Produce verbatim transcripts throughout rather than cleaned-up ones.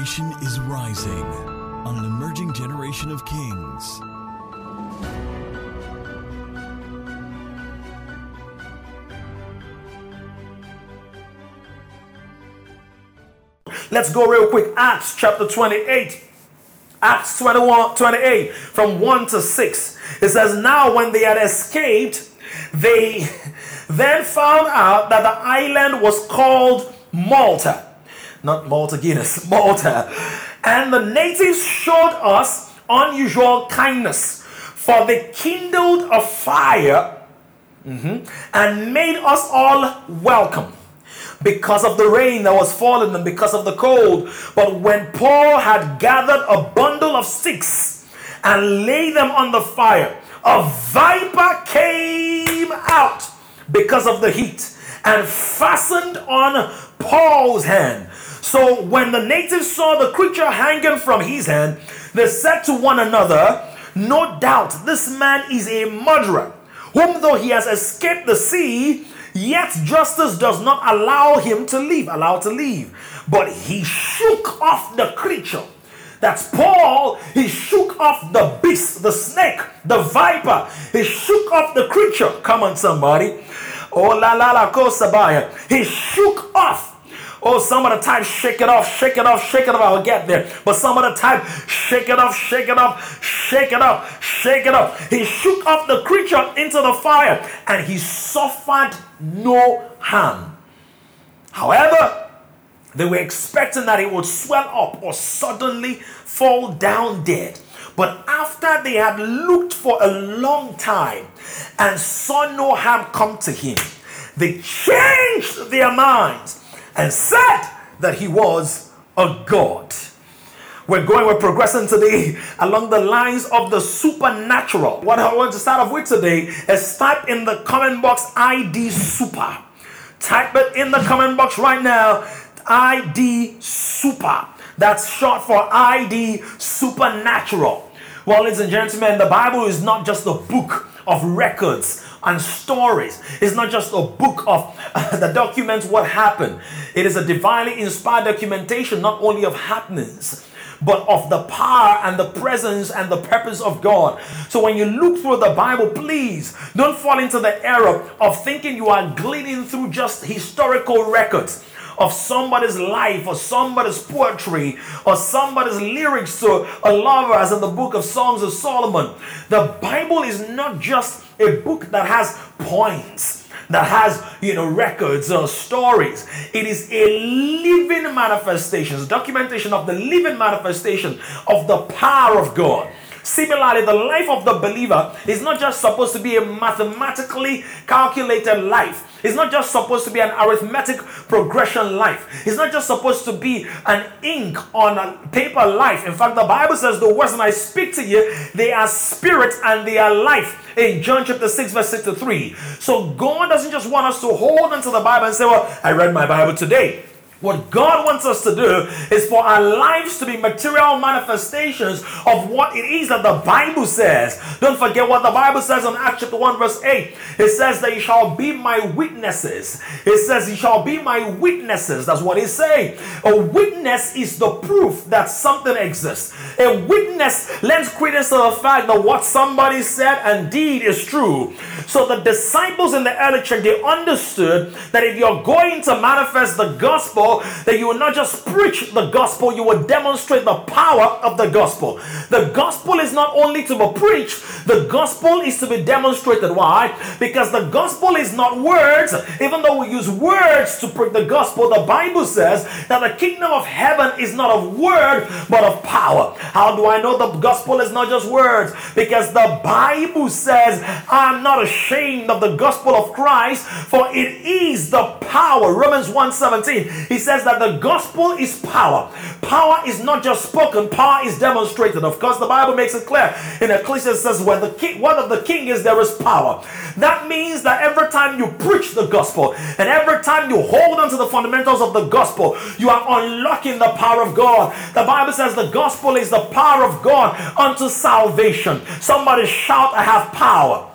Nation is rising on an emerging generation of kings. Let's go real quick. Acts chapter twenty-eight. Acts twenty-one, twenty-eight from one to six. It says, now when they had escaped, they then found out that the island was called Malta. Not Malta Guinness, Malta. And the natives showed us unusual kindness, for they kindled a fire mm-hmm, and made us all welcome, because of the rain that was falling and because of the cold. But when Paul had gathered a bundle of sticks and laid them on the fire, a viper came out because of the heat and fastened on Paul's hand. So when the natives saw the creature hanging from his hand, they said to one another, no doubt this man is a murderer, whom though he has escaped the sea, yet justice does not allow him to leave, allow to leave. But he shook off the creature. That's Paul. He shook off the beast, the snake, the viper. He shook off the creature. Come on, somebody. Oh, la la la, kosabaya. He shook off. Oh, some of the time, shake it off, shake it off, shake it off. I'll get there. But some of the time, shake it off, shake it off, shake it off, shake it off. He shook off the creature into the fire, and he suffered no harm. However, they were expecting that it would swell up or suddenly fall down dead. But after they had looked for a long time and saw no harm come to him, they changed their minds and said that he was a god. We're going, we're progressing today along the lines of the supernatural. What I want to start off with today is type in the comment box I D super. Type it in the comment box right now, I D super. That's short for I D supernatural. Well, ladies and gentlemen, the Bible is not just a book of records and stories. It's not just a book of uh, that documents what happened. It is a divinely inspired documentation, not only of happenings, but of the power and the presence and the purpose of God. So when you look through the Bible, please don't fall into the error of thinking you are gleaning through just historical records of somebody's life or somebody's poetry or somebody's lyrics to a lover, as in the book of Songs of Solomon. The Bible is not just a book that has points, that has, you know, records or stories. It is a living manifestation, documentation of the living manifestation of the power of God. Similarly, the life of the believer is not just supposed to be a mathematically calculated life. It's not just supposed to be an arithmetic progression life. It's not just supposed to be an ink on a paper life. In fact, the Bible says, the words that I speak to you, they are spirit and they are life. In John chapter six, verse sixty-three. So God doesn't just want us to hold onto the Bible and say, well, I read my Bible today. What God wants us to do is for our lives to be material manifestations of what it is that the Bible says. Don't forget what the Bible says in Acts chapter one, verse eight. It says that you shall be my witnesses. It says you shall be my witnesses. That's what it's saying. A witness is the proof that something exists. A witness lends credence to the fact that what somebody said and did is true. So the disciples in the early church, they understood that if you're going to manifest the gospel, that you will not just preach the gospel, you will demonstrate the power of the gospel. The gospel is not only to be preached, the gospel is to be demonstrated. Why? Because the gospel is not words. Even though we use words to preach the gospel, the Bible says that the kingdom of heaven is not of word, but of power. How do I know the gospel is not just words? Because the Bible says, I am not ashamed of the gospel of Christ, for it is the power. Romans one seventeen. He says that the gospel is power. Power is not just spoken, power is demonstrated. Of course, the Bible makes it clear. In Ecclesiastes, says, where the king, word of the king is, there is power. That means that every time you preach the gospel and every time you hold on to the fundamentals of the gospel, you are unlocking the power of God. The Bible says the gospel is the power of God unto salvation. Somebody shout, I have power.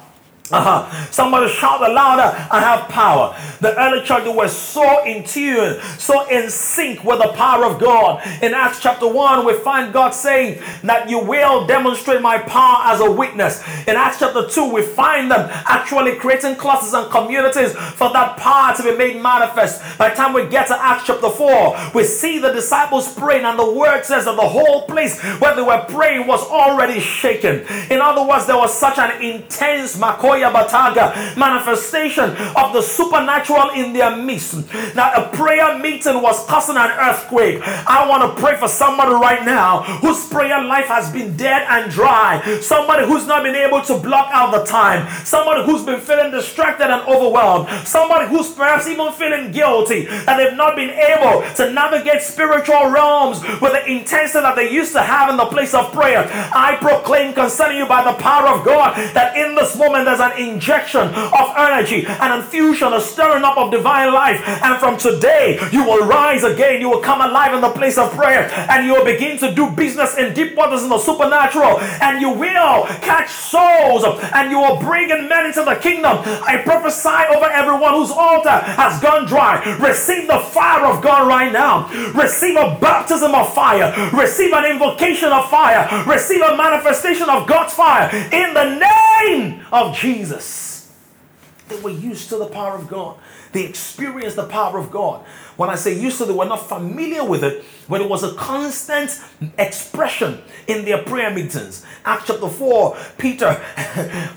Uh-huh. Somebody shout aloud, I have power. The early church were so in tune, so in sync with the power of God. In Acts chapter one, we find God saying that you will demonstrate my power as a witness. In Acts chapter two, we find them actually creating clusters and communities for that power to be made manifest. By the time we get to Acts chapter four, we see the disciples praying, and the word says that the whole place where they were praying was already shaken. In other words, there was such an intense makoy Bataga manifestation of the supernatural in their midst. Now, a prayer meeting was causing an earthquake. I want to pray for somebody right now whose prayer life has been dead and dry, somebody who's not been able to block out the time, somebody who's been feeling distracted and overwhelmed, somebody who's perhaps even feeling guilty that they've not been able to navigate spiritual realms with the intensity that they used to have in the place of prayer. I proclaim concerning you by the power of God that in this moment there's an injection of energy, an infusion, a stirring up of divine life. And from today, you will rise again. You will come alive in the place of prayer, and you will begin to do business in deep waters in the supernatural, and you will catch souls, and you will bring in men into the kingdom. I prophesy over everyone whose altar has gone dry. Receive the fire of God right now. Receive a baptism of fire. Receive an invocation of fire. Receive a manifestation of God's fire in the name of Jesus. Jesus. They were used to the power of God. They experienced the power of God. When I say used to, they were not familiar with it, but it was a constant expression in their prayer meetings. Acts chapter four, Peter,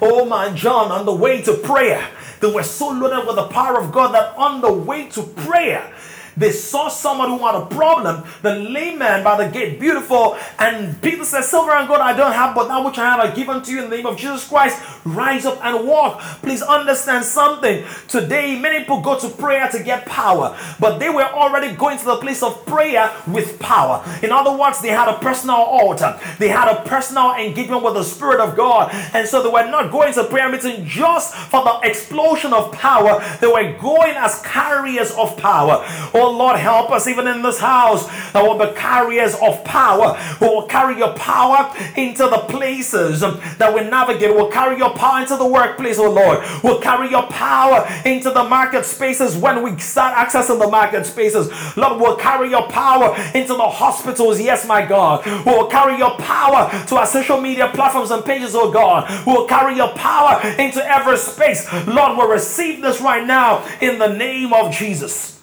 Omar, and John on the way to prayer, they were so loaded with the power of God that on the way to prayer, they saw someone who had a problem, the lame man by the gate, beautiful, and Peter said, silver and gold I don't have, but that which I have I give unto you in the name of Jesus Christ. Rise up and walk. Please understand something. Today, many people go to prayer to get power, but they were already going to the place of prayer with power. In other words, they had a personal altar. They had a personal engagement with the Spirit of God, and so they were not going to prayer meeting just for the explosion of power. They were going as carriers of power. Lord, help us even in this house that will be carriers of power, who will carry your power into the places that we navigate, will carry your power into the workplace, oh Lord, will carry your power into the market spaces when we start accessing the market spaces. Lord, will carry your power into the hospitals, yes, my God. Will carry your power to our social media platforms and pages, oh God. Will carry your power into every space. Lord, we'll receive this right now in the name of Jesus.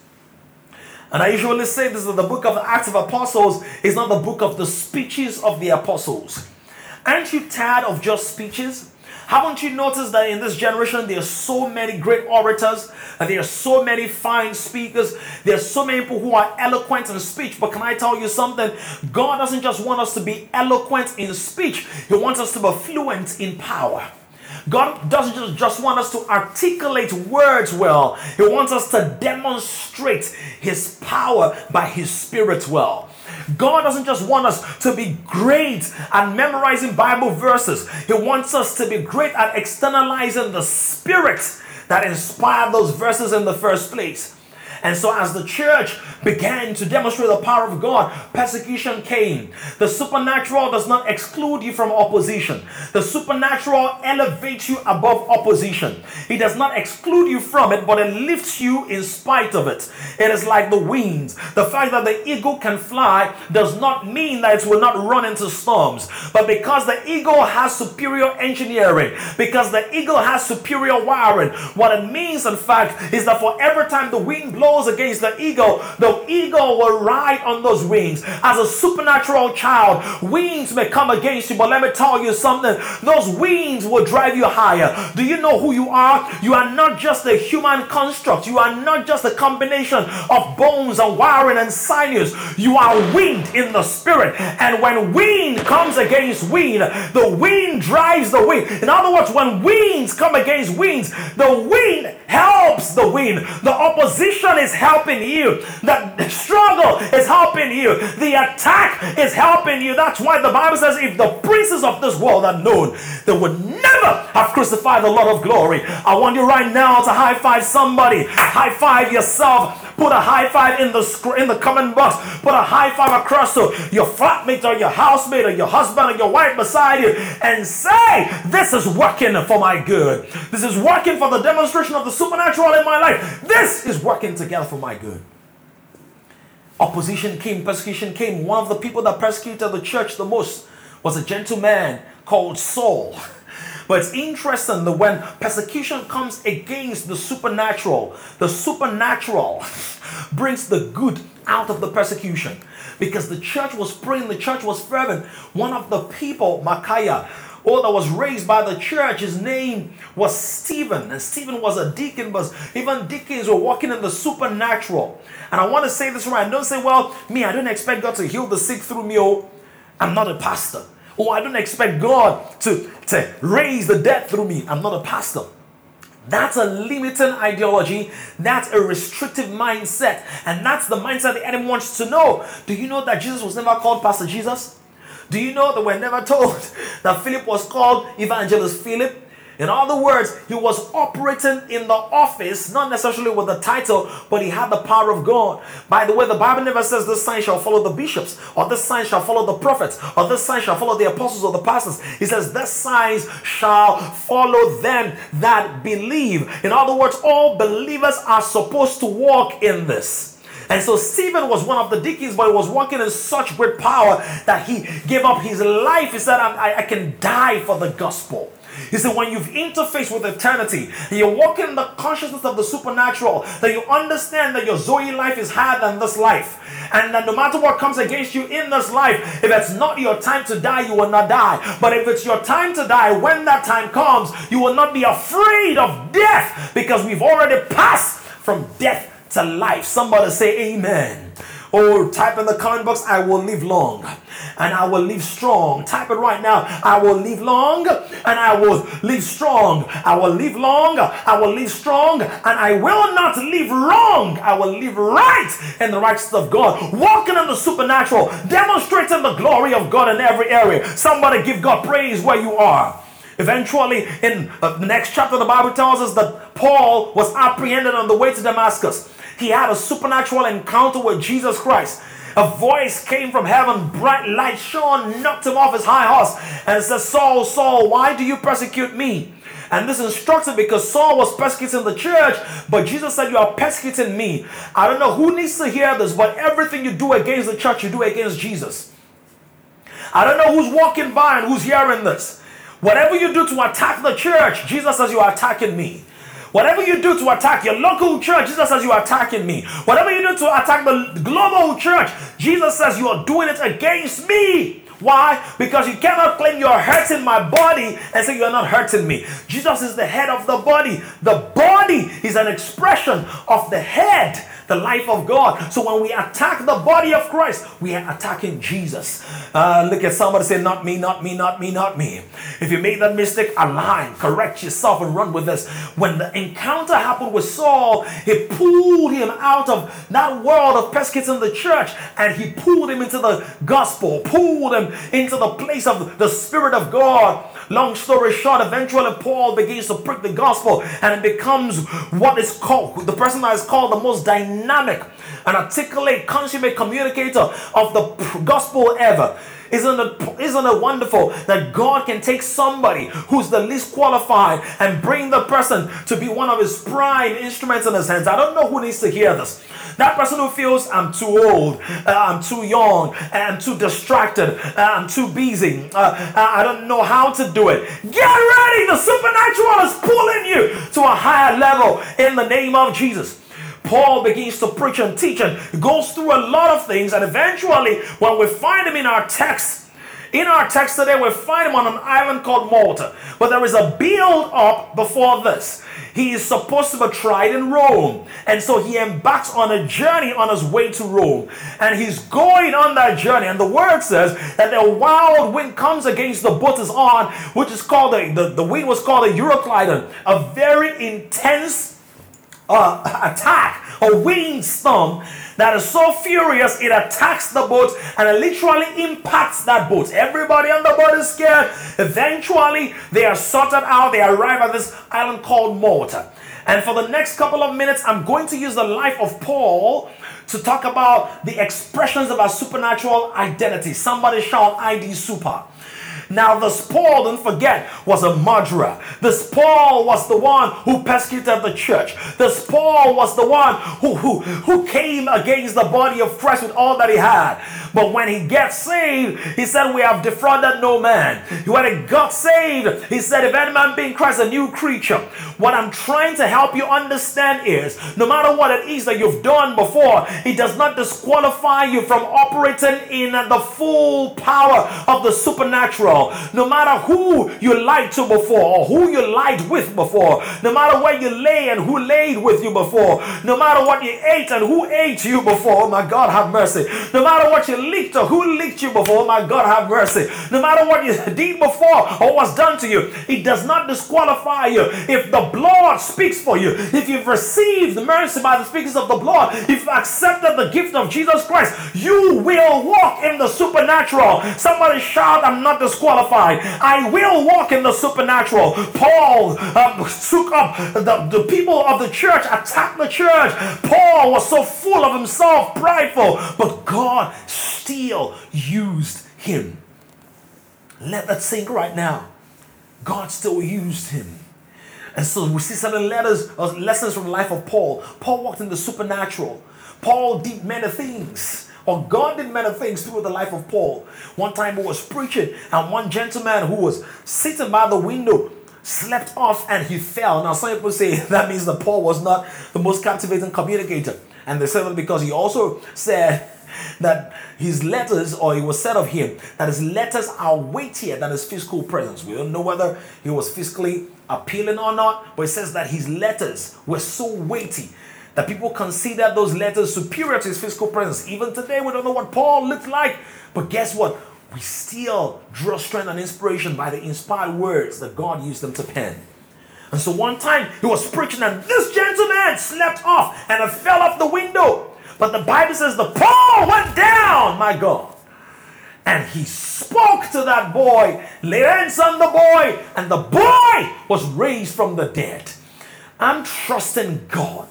And I usually say this, that the book of the Acts of Apostles is not the book of the speeches of the apostles. Aren't you tired of just speeches? Haven't you noticed that in this generation there are so many great orators, and there are so many fine speakers, there are so many people who are eloquent in speech? But can I tell you something? God doesn't just want us to be eloquent in speech, He wants us to be fluent in power. God doesn't just want us to articulate words well. He wants us to demonstrate His power by His Spirit well. God doesn't just want us to be great at memorizing Bible verses. He wants us to be great at externalizing the Spirit that inspired those verses in the first place. And so as the church began to demonstrate the power of God, persecution came. The supernatural does not exclude you from opposition. The supernatural elevates you above opposition. It does not exclude you from it, but it lifts you in spite of it. It is like the winds. The fact that the eagle can fly does not mean that it will not run into storms. But because the eagle has superior engineering, because the eagle has superior wiring, what it means, in fact, is that for every time the wind blows against the eagle, the eagle will ride on those wings. As a supernatural child, wings may come against you, but let me tell you something, those wings will drive you higher. Do you know who you are? You are not just a human construct. You are not just a combination of bones and wiring and sinews. You are winged in the Spirit, and when wind comes against wind, the wind drives the wind. In other words, when winds come against winds, the wind helps the wind. The opposition is helping you. The struggle is helping you. The attack is helping you. That's why the Bible says, if the princes of this world had known, they would never have crucified the Lord of glory. I want you right now to high five somebody. High five yourself. Put a high five in the sc- in the comment box. Put a high five across to your flatmate or your housemate or your husband or your wife beside you and say, this is working for my good. This is working for the demonstration of the supernatural in my life. This is working together for my good. Opposition came, persecution came. One of the people that persecuted the church the most was a gentleman called Saul. But it's interesting that when persecution comes against the supernatural, the supernatural brings the good out of the persecution. Because the church was praying, the church was fervent. One of the people, Micaiah, or that was raised by the church, his name was Stephen. And Stephen was a deacon, but even deacons were walking in the supernatural. And I want to say this right. Don't say, well, me, I don't expect God to heal the sick through me. Oh, I'm not a pastor. Oh, I don't expect God to, to raise the dead through me. I'm not a pastor. That's a limiting ideology. That's a restrictive mindset. And that's the mindset the enemy wants to know. Do you know that Jesus was never called Pastor Jesus? Do you know that we're never told that Philip was called Evangelist Philip? In other words, he was operating in the office, not necessarily with the title, but he had the power of God. By the way, the Bible never says this sign shall follow the bishops, or this sign shall follow the prophets, or this sign shall follow the apostles or the pastors. He says this sign shall follow them that believe. In other words, all believers are supposed to walk in this. And so Stephen was one of the deacons, but he was walking in such great power that he gave up his life. He said, I, I can die for the gospel. He said, when you've interfaced with eternity, and you're walking in the consciousness of the supernatural, that you understand that your Zoe life is higher than this life. And that no matter what comes against you in this life, if it's not your time to die, you will not die. But if it's your time to die, when that time comes, you will not be afraid of death, because we've already passed from death to life. Somebody say amen. Or type in the comment box, I will live long and I will live strong. Type it right now. I will live long and I will live strong. I will live long, I will live strong, and I will not live wrong. I will live right in the righteousness of God, walking in the supernatural, demonstrating the glory of God in every area. Somebody give God praise where you are. Eventually, in the next chapter, the Bible tells us that Paul was apprehended on the way to Damascus. He had a supernatural encounter with Jesus Christ. A voice came from heaven, bright light shone, knocked him off his high horse, and said, Saul, Saul, why do you persecute me? And this instructed because Saul was persecuting the church, but Jesus said, you are persecuting me. I don't know who needs to hear this, but everything you do against the church, you do against Jesus. I don't know who's walking by and who's hearing this. Whatever you do to attack the church, Jesus says, you are attacking me. Whatever you do to attack your local church, Jesus says you are attacking me. Whatever you do to attack the global church, Jesus says you are doing it against me. Why? Because you cannot claim you're hurting my body and say you're not hurting me. Jesus is the head of the body. The body is an expression of the head, the life of God. So when we attack the body of Christ, we are attacking Jesus. Uh, look at somebody say, not me, not me, not me, not me. If you made that mistake, align, correct yourself and run with this. When the encounter happened with Saul, he pulled him out of that world of persecuting the church, and he pulled him into the gospel, pulled him into the place of the Spirit of God. Long story short, eventually Paul begins to preach the gospel, and it becomes what is called, the person that is called the most dynamic and articulate, consummate communicator of the gospel ever. Isn't it, isn't it wonderful that God can take somebody who's the least qualified and bring the person to be one of his prime instruments in his hands? I don't know who needs to hear this. That person who feels, I'm too old, uh, I'm too young, I'm too distracted, uh, I'm too busy, uh, I don't know how to do it. Get ready, the supernatural is pulling you to a higher level in the name of Jesus. Paul begins to preach and teach and goes through a lot of things, and eventually when we find him in our text, in our text today, we find him on an island called Malta. But there is a build up before this. He is supposed to be tried in Rome. And so he embarks on a journey on his way to Rome. And he's going on that journey. And the word says that the wild wind comes against the boat is on, which is called, the, the, the wind was called a Euroclydon, a very intense uh, attack, a windstorm that is so furious it attacks the boat and it literally impacts that boat. Everybody on the boat is scared. Eventually, they are sorted out. They arrive at this island called Malta. And for the next couple of minutes, I'm going to use the life of Paul to talk about the expressions of our supernatural identity. Somebody shout I D super. Now this Paul, don't forget, was a murderer. This Paul was the one who persecuted the church. This Paul was the one who, who, who came against the body of Christ with all that he had. But when he gets saved, he said, we have defrauded no man. When he got saved, he said, if any man be in Christ, a new creature. What I'm trying to help you understand is, no matter what it is that you've done before, it does not disqualify you from operating in the full power of the supernatural. No matter who you lied to before or who you lied with before, no matter where you lay and who laid with you before, no matter what you ate and who ate you before, oh my God, have mercy. No matter what you leaked or who leaked you before, oh my God, have mercy. No matter what you did before or was done to you, it does not disqualify you. If the blood speaks for you, if you've received mercy by the speakings of the blood, if you've accepted the gift of Jesus Christ, you will walk in the supernatural. Somebody shout, I'm not disqualified. Qualified. I will walk in the supernatural. Paul um, took up the, the people of the church, attacked the church. Paul was so full of himself, prideful, but God still used him. Let that sink right now. God still used him. And so we see certain letters, uh, lessons from the life of Paul. Paul walked in the supernatural. Paul did many things. Or God did many things through the life of Paul. One time he was preaching, and one gentleman who was sitting by the window slept off and he fell. Now some people say that means that Paul was not the most captivating communicator. And they say that because he also said that his letters, or it was said of him, that his letters are weightier than his physical presence. We don't know whether he was physically appealing or not, but it says that his letters were so weighty that people consider those letters superior to his physical presence. Even today, we don't know what Paul looked like. But guess what? We still draw strength and inspiration by the inspired words that God used them to pen. And so one time, he was preaching, and this gentleman slept off and fell off the window. But the Bible says the Paul went down, my God. And he spoke to that boy, laid hands on the boy, and the boy was raised from the dead. I'm trusting God.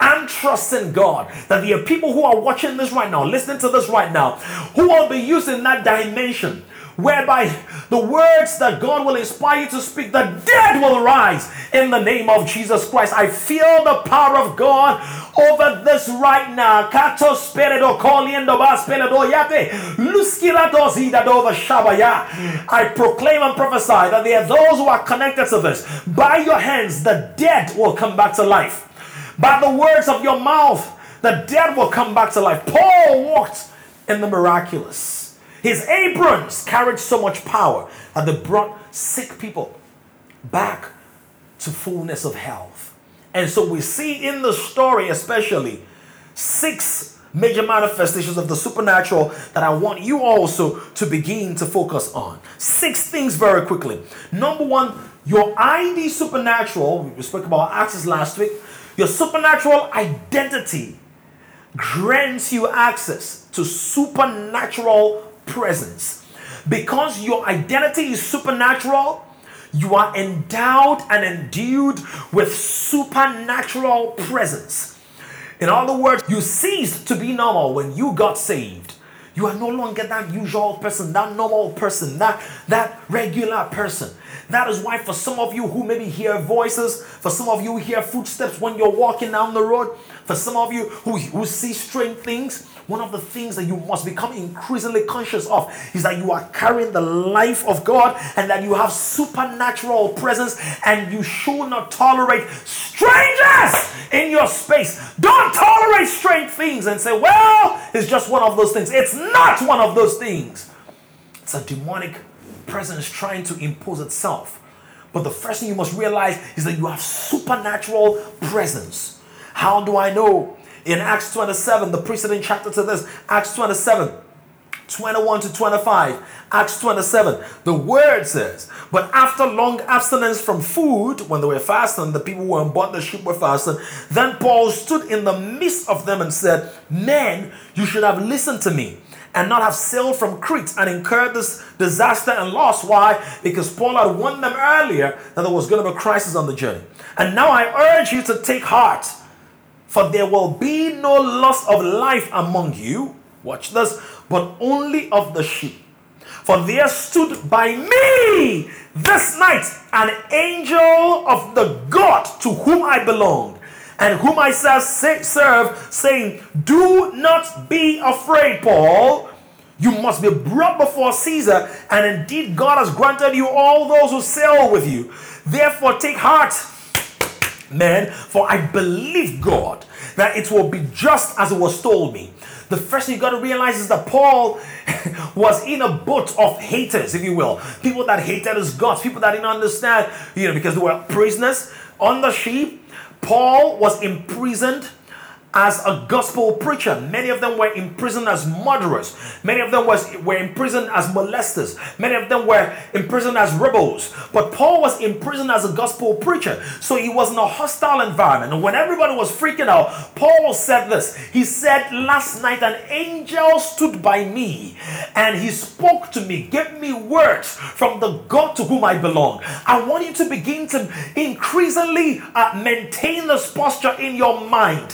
I'm trusting God that there are people who are watching this right now, listening to this right now, who will be using that dimension whereby the words that God will inspire you to speak, the dead will rise in the name of Jesus Christ. I feel the power of God over this right now. I proclaim and prophesy that there are those who are connected to this. By your hands, the dead will come back to life. By the words of your mouth, the dead will come back to life. Paul walked in the miraculous. His aprons carried so much power that they brought sick people back to fullness of health. And so we see in the story especially six major manifestations of the supernatural that I want you also to begin to focus on. Six things very quickly. Number one, your I D supernatural, we spoke about access last week. Your supernatural identity grants you access to supernatural presence. Because your identity is supernatural, you are endowed and endued with supernatural presence. In other words, you ceased to be normal when you got saved. You are no longer that usual person, that normal person, that, that regular person. That is why for some of you who maybe hear voices, for some of you who hear footsteps when you're walking down the road, for some of you who, who see strange things, one of the things that you must become increasingly conscious of is that you are carrying the life of God and that you have supernatural presence, and you should not tolerate strangers in your space. Don't tolerate strange things and say, well, it's just one of those things. It's not one of those things. It's a demonic presence trying to impose itself. But the first thing you must realize is that you have supernatural presence. How do I know? In Acts twenty-seven, the preceding chapter to this, Acts twenty-seven, twenty-one to twenty-five, Acts twenty-seven, the word says, but after long abstinence from food, when they were fasting, the people who were on board the ship were fasting, then Paul stood in the midst of them and said, men, you should have listened to me and not have sailed from Crete and incurred this disaster and loss. Why? Because Paul had warned them earlier that there was going to be a crisis on the journey. And now I urge you to take heart, for there will be no loss of life among you, watch this, but only of the sheep. For there stood by me this night an angel of the God to whom I belong, and whom I serve, saying, do not be afraid, Paul. You must be brought before Caesar, and indeed God has granted you all those who sail with you. Therefore take heart, men, for I believe God that it will be just as it was told me. The first thing you got to realize is that Paul was in a boat of haters, if you will. People that hated his guts, people that didn't understand, you know, because they were prisoners on the ship. Paul was imprisoned as a gospel preacher. Many of them were imprisoned as murderers. Many of them was, were imprisoned as molesters. Many of them were imprisoned as rebels. But Paul was imprisoned as a gospel preacher. So he was in a hostile environment. And when everybody was freaking out, Paul said this. He said, last night an angel stood by me and he spoke to me, gave me words from the God to whom I belong. I want you to begin to increasingly uh, maintain this posture in your mind,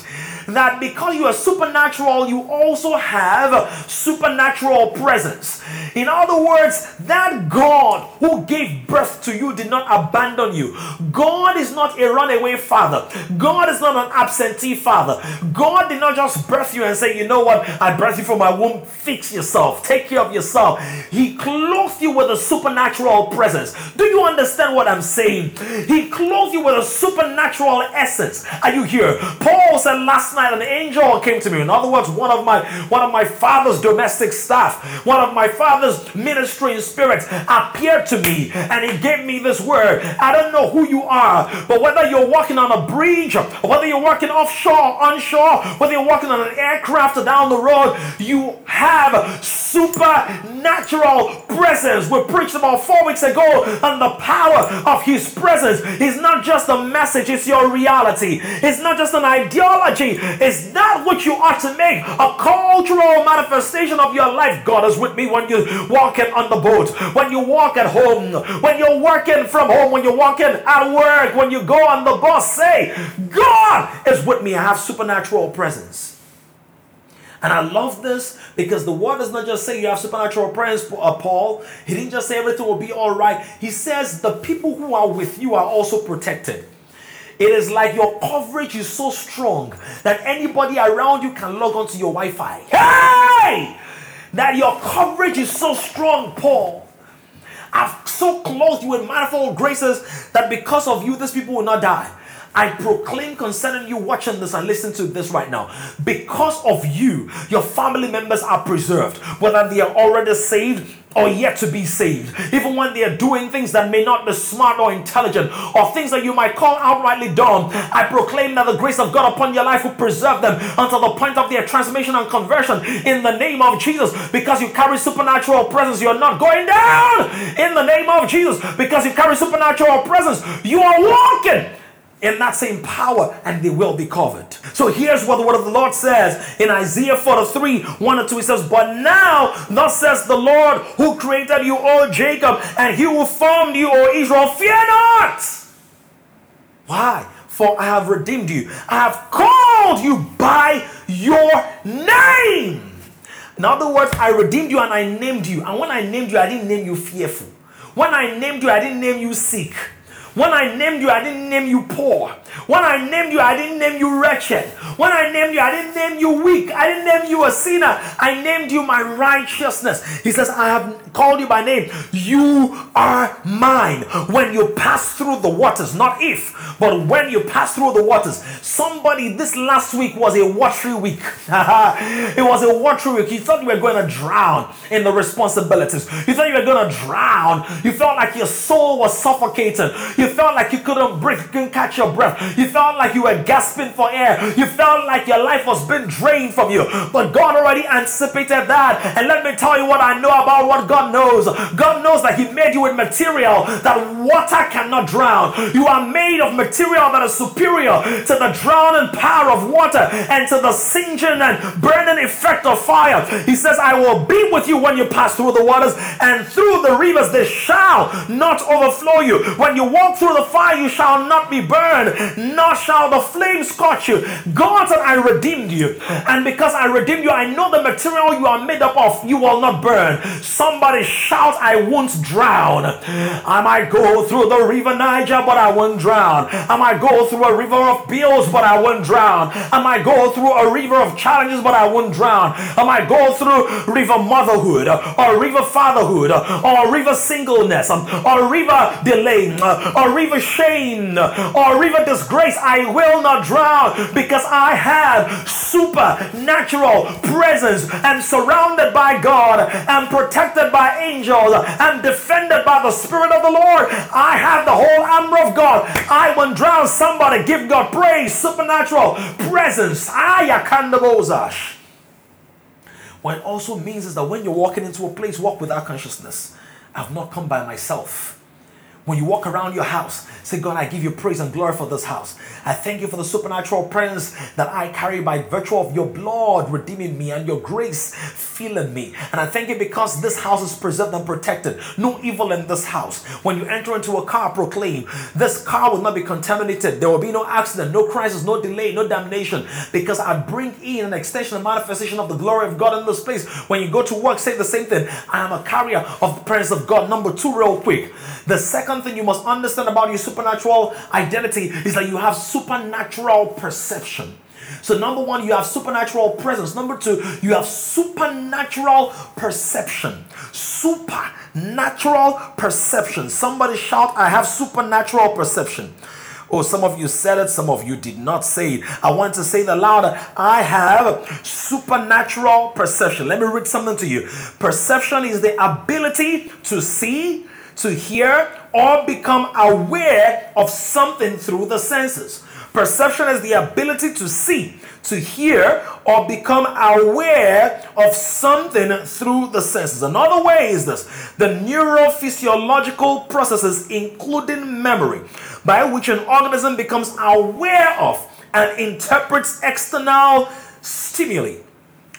that because you are supernatural, you also have a supernatural presence. In other words, that God who gave birth to you did not abandon you. God is not a runaway father. God is not an absentee father. God did not just birth you and say, you know what, I birthed you from my womb, fix yourself, take care of yourself. He clothed you with a supernatural presence. Do you understand what I'm saying? He clothed you with a supernatural essence. Are you here? Paul said last night an angel came to me. In other words, one of my one of my father's domestic staff, one of my father's ministering spirits appeared to me, and he gave me this word. I don't know who you are, but whether you're walking on a bridge, whether you're walking offshore, onshore, whether you're walking on an aircraft or down the road, you have supernatural presence. We preached about four weeks ago on the power of his presence. It's not just a message, it's your reality. It's not just an ideology. It's not what you ought to make a cultural manifestation of your life. God is with me when you're walking on the boat, when you walk at home, when you're working from home, when you're walking at work, when you go on the bus. Say, God is with me. I have supernatural presence. And I love this because the word does not just say you have supernatural presence, uh, Paul. He didn't just say everything will be all right. He says the people who are with you are also protected. It is like your coverage is so strong that anybody around you can log onto your Wi-Fi. Hey! That your coverage is so strong, Paul. I've so clothed you with manifold graces that because of you, these people will not die. I proclaim concerning you watching this and listening to this right now. Because of you, your family members are preserved, whether they are already saved or yet to be saved. Even when they are doing things that may not be smart or intelligent, or things that you might call outrightly dumb, I proclaim that the grace of God upon your life will preserve them until the point of their transformation and conversion in the name of Jesus. Because you carry supernatural presence, you're not going down in the name of Jesus. Because you carry supernatural presence, you are walking in that same power, and they will be covered. So here's what the word of the Lord says in Isaiah forty-three, one and two. It says, but now, thus says the Lord who created you, O Jacob, and he who formed you, O Israel, fear not. Why? For I have redeemed you. I have called you by your name. In other words, I redeemed you and I named you. And when I named you, I didn't name you fearful. When I named you, I didn't name you sick. When I named you, I didn't name you poor. When I named you, I didn't name you wretched. When I named you, I didn't name you weak. I didn't name you a sinner. I named you my righteousness. He says, I have called you by name. You are mine. When you pass through the waters, not if, but when you pass through the waters. Somebody, this last week was a watery week. It was a watery week. You thought you were going to drown in the responsibilities. You thought you were going to drown. You felt like your soul was suffocating. You felt like you couldn't breathe, you couldn't catch your breath. You felt like you were gasping for air. You felt like your life was being drained from you. But God already anticipated that. And let me tell you what I know about what God God knows. God knows that He made you with material that water cannot drown. You are made of material that is superior to the drowning power of water and to the singeing and burning effect of fire. He says, I will be with you when you pass through the waters, and through the rivers they shall not overflow you. When you walk through the fire, you shall not be burned, nor shall the flame scorch you. God said, I redeemed you, and because I redeemed you, I know the material you are made up of, you will not burn. Somebody shout, I won't drown. I might go through the river Niger, but I won't drown. I might go through a river of bills, but I won't drown. I might go through a river of challenges, but I won't drown. I might go through river motherhood, or river fatherhood, or river singleness, or river delay, or river shame, or river disgrace. I will not drown, because I have supernatural presence, and surrounded by God, and protected by angels, and defended by the Spirit of the Lord. I have the whole armor of God. I won't drown. Somebody give God praise. Supernatural presence. Ayakandabozash. What it also means is that when you're walking into a place, walk without consciousness. I've not come by myself. When you walk around your house, say, God, I give you praise and glory for this house. I thank you for the supernatural presence that I carry by virtue of your blood redeeming me and your grace filling me. And I thank you because this house is preserved and protected. No evil in this house. When you enter into a car, proclaim, this car will not be contaminated. There will be no accident, no crisis, no delay, no damnation. Because I bring in an extension and manifestation of the glory of God in this place. When you go to work, say the same thing. I am a carrier of the presence of God. Number two, real quick. The second thing you must understand about your supernatural identity is that you have supernatural perception. So number one, you have supernatural presence. Number two, you have supernatural perception. Supernatural perception. Somebody shout, I have supernatural perception. Oh, some of you said it, some of you did not say it. I want to say it louder. I have supernatural perception. Let me read something to you. Perception is the ability to see, to hear, or become aware of something through the senses. Perception is the ability to see, to hear, or become aware of something through the senses. Another way is this: the neurophysiological processes, including memory, by which an organism becomes aware of and interprets external stimuli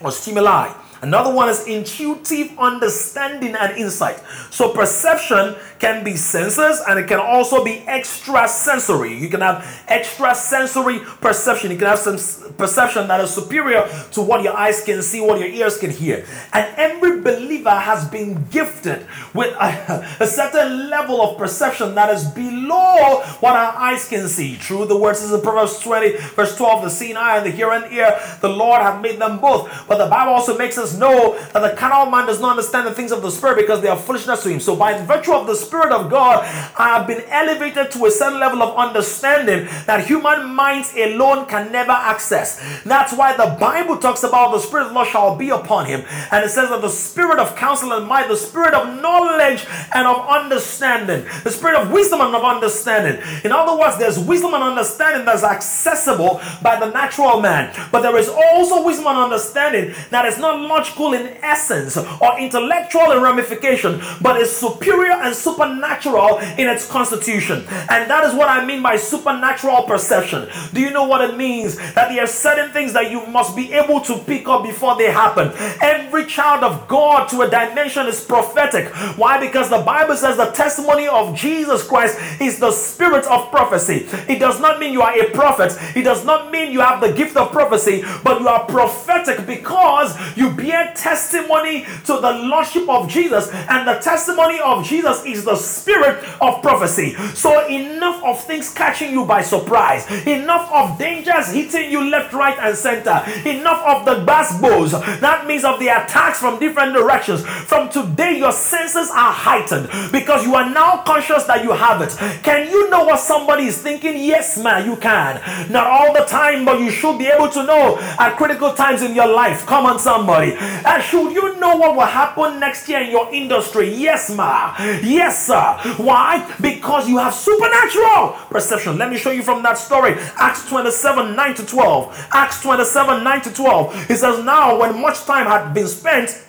or stimuli. Another one is intuitive understanding and insight. So perception can be senses, and it can also be extrasensory. You can have extrasensory perception. You can have some perception that is superior to what your eyes can see, what your ears can hear. And every believer has been gifted with a, a certain level of perception that is below what our eyes can see. True, the words is in Proverbs twenty, verse twelve, the seeing eye and the hearing ear, the Lord hath made them both. But the Bible also makes us know that the carnal man does not understand the things of the Spirit, because they are foolishness to him. So by virtue of the Spirit of God, I have been elevated to a certain level of understanding that human minds alone can never access. That's why the Bible talks about the Spirit of the Lord shall be upon him. And it says that the Spirit of counsel and might, the Spirit of knowledge and of understanding, the Spirit of wisdom and of understanding. In other words, there's wisdom and understanding that's accessible by the natural man. But there is also wisdom and understanding that is not logical in essence or intellectual in ramification, but is superior and supernatural in its constitution. And that is what I mean by supernatural perception. Do you know what it means? That there are certain things that you must be able to pick up before they happen. Every child of God to a dimension is prophetic. Why? Because the Bible says the testimony of Jesus Christ is the spirit of prophecy. It does not mean you are a prophet. It does not mean you have the gift of prophecy, but you are prophetic because you bear testimony to the lordship of Jesus, and the testimony of Jesus is the spirit of prophecy. So enough of things catching you by surprise, enough of dangers hitting you left, right, and center, enough of the basbos, that means of the attacks from different directions. From today, your senses are heightened because you are now conscious that you have it. Can you know what somebody is thinking? Yes, man, you can. Not all the time, but you should be able to know at critical times in your life. Come on, somebody. And should you know what will happen next year in your industry? Yes, ma. Yes, sir. Why? Because you have supernatural perception. Let me show you from that story. Acts twenty-seven, nine to twelve. Acts twenty-seven, nine to twelve. It says, now when much time had been spent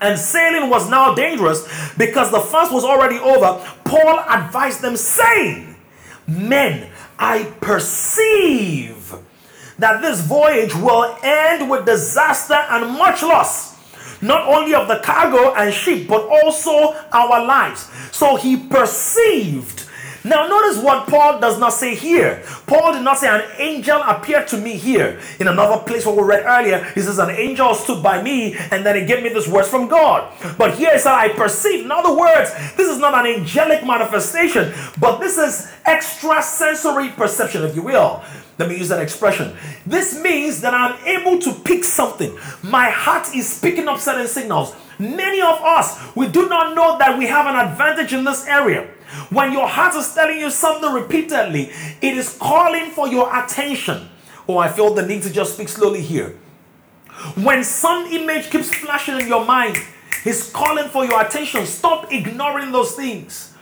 And sailing was now dangerous because the fast was already over. Paul advised them, saying, "Men, I perceive that this voyage will end with disaster and much loss, not only of the cargo and ship, but also our lives." So he perceived. Now notice what Paul does not say here. Paul did not say an angel appeared to me here. In another place where we read earlier, he says an angel stood by me and then he gave me this words from God. But here he said I perceived. In other words, this is not an angelic manifestation, but this is extrasensory perception, if you will. Let me use that expression. This means that I'm able to pick something. My heart is picking up certain signals. Many of us, we do not know that we have an advantage in this area. When your heart is telling you something repeatedly, it is calling for your attention. Oh, I feel the need to just speak slowly here. When some image keeps flashing in your mind, it's calling for your attention. Stop ignoring those things.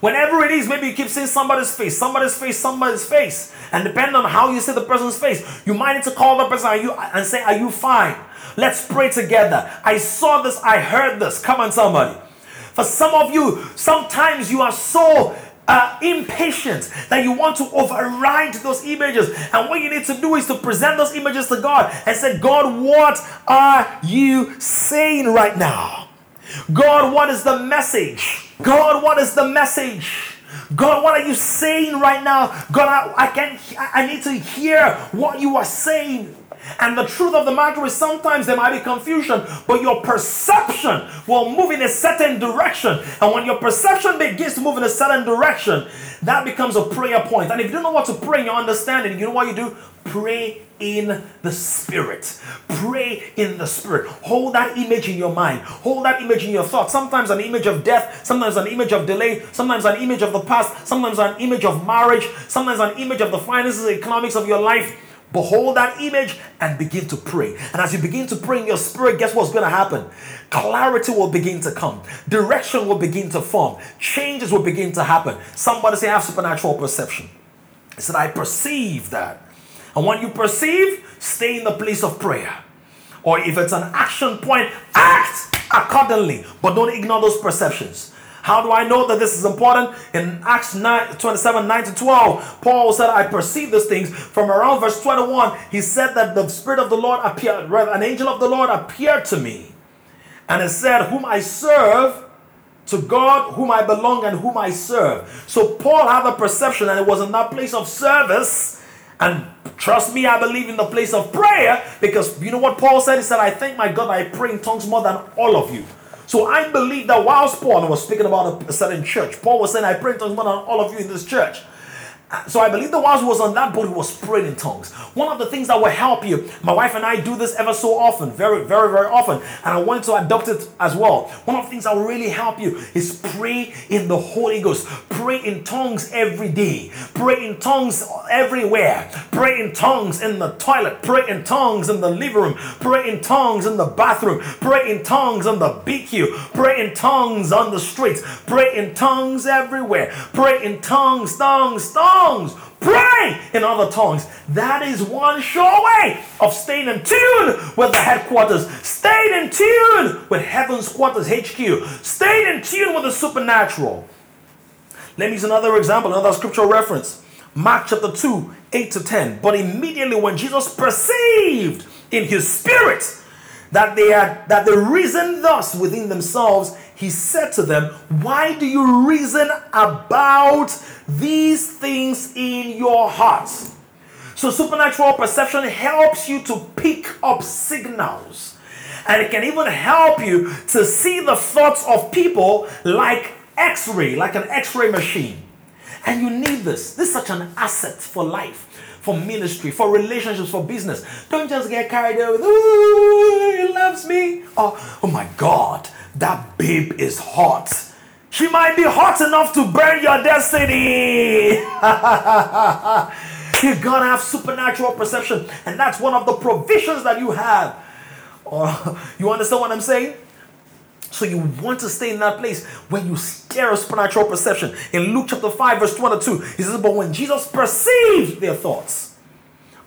Whenever it is, maybe you keep seeing somebody's face, somebody's face, somebody's face. And depending on how you see the person's face, you might need to call the person and, you, and say, "Are you fine? Let's pray together. I saw this, I heard this." Come on, somebody. For some of you, sometimes you are so uh, impatient that you want to override those images. And what you need to do is to present those images to God and say, "God, what are you saying right now? God, what is the message? God, what is the message? God, what are you saying right now? God, I, I can, I need to hear what you are saying." And the truth of the matter is sometimes there might be confusion, but your perception will move in a certain direction. And when your perception begins to move in a certain direction, that becomes a prayer point. And if you don't know what to pray in your understanding, you know what you do? Pray in the Spirit. Pray in the Spirit. Hold that image in your mind. Hold that image in your thoughts. Sometimes an image of death. Sometimes an image of delay. Sometimes an image of the past. Sometimes an image of marriage. Sometimes an image of the finances and economics of your life. Behold that image and begin to pray. And as you begin to pray in your spirit, guess what's going to happen? Clarity will begin to come. Direction will begin to form. Changes will begin to happen. Somebody say, "I have supernatural perception." I said, "I perceive that." And when you perceive, stay in the place of prayer. Or if it's an action point, act accordingly. But don't ignore those perceptions. How do I know that this is important? In Acts nine, twenty-seven, nine to twelve, Paul said, "I perceive these things." From around verse twenty-one, he said that the Spirit of the Lord appeared, rather, an angel of the Lord appeared to me. And it said, "Whom I serve, to God whom I belong and whom I serve." So Paul had a perception, and it was in that place of service. And trust me, I believe in the place of prayer, because you know what Paul said? He said, "I thank my God that I pray in tongues more than all of you." So I believe that whilst Paul was speaking about a certain church, Paul was saying, "I pray in tongues more than all of you in this church." So I believe that whilst he was on that boat, he was praying in tongues. One of the things that will help you, my wife and I do this ever so often, very, very, very often, and I want to adopt it as well. One of the things that will really help you is pray in the Holy Ghost. Pray in tongues every day. Pray in tongues everywhere. Pray in tongues in the toilet. Pray in tongues in the living room. Pray in tongues in the bathroom. Pray in tongues on the B B Q. Pray in tongues on the streets. Pray in tongues everywhere. Pray in tongues, tongues, tongues. Tongues, pray in other tongues. That is one sure way of staying in tune with the headquarters, staying in tune with heaven's quarters, H Q, staying in tune with the supernatural. Let me use another example, another scripture reference. Mark chapter two, eight to ten. "But immediately when Jesus perceived in his spirit that they had that they reasoned thus within themselves, he said to them, 'Why do you reason about these things in your hearts?'" So supernatural perception helps you to pick up signals. And it can even help you to see the thoughts of people like x-ray, like an x-ray machine. And you need this. This is such an asset for life, for ministry, for relationships, for business. Don't just get carried away with, "Ooh, he loves me." Or, "Oh my God, that babe is hot. She might be hot enough to burn your destiny." You're gonna have supernatural perception, and that's one of the provisions that you have. Or oh, you understand what I'm saying? So you want to stay in that place when you stare at supernatural perception. In Luke chapter five, verse twenty-two, he says, "But when Jesus perceived their thoughts,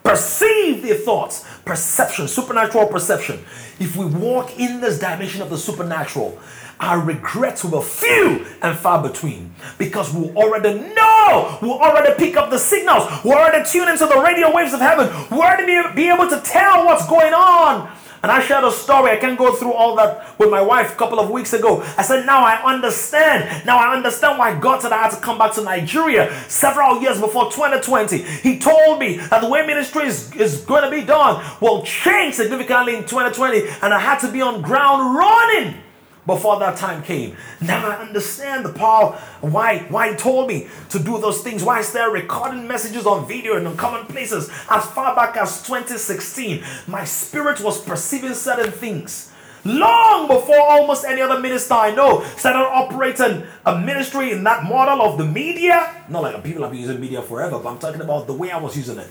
Perceive their thoughts. Perception, supernatural perception. If we walk in this dimension of the supernatural, our regrets will be few and far between, because we already know, we already pick up the signals, we already tune into the radio waves of heaven, we already be, be able to tell what's going on. And I shared a story. I can't go through all that with my wife a couple of weeks ago. I said, now I understand. Now I understand why God said I had to come back to Nigeria several years before twenty twenty. He told me that the way ministry is, is going to be done will change significantly in twenty twenty. And I had to be on ground running before that time came. Now I understand the power, why, why he told me to do those things, why I started recording messages on video and on common places as far back as twenty sixteen. My spirit was perceiving certain things long before almost any other minister I know started operating a ministry in that model of the media. Not like people have been using media forever, but I'm talking about the way I was using it.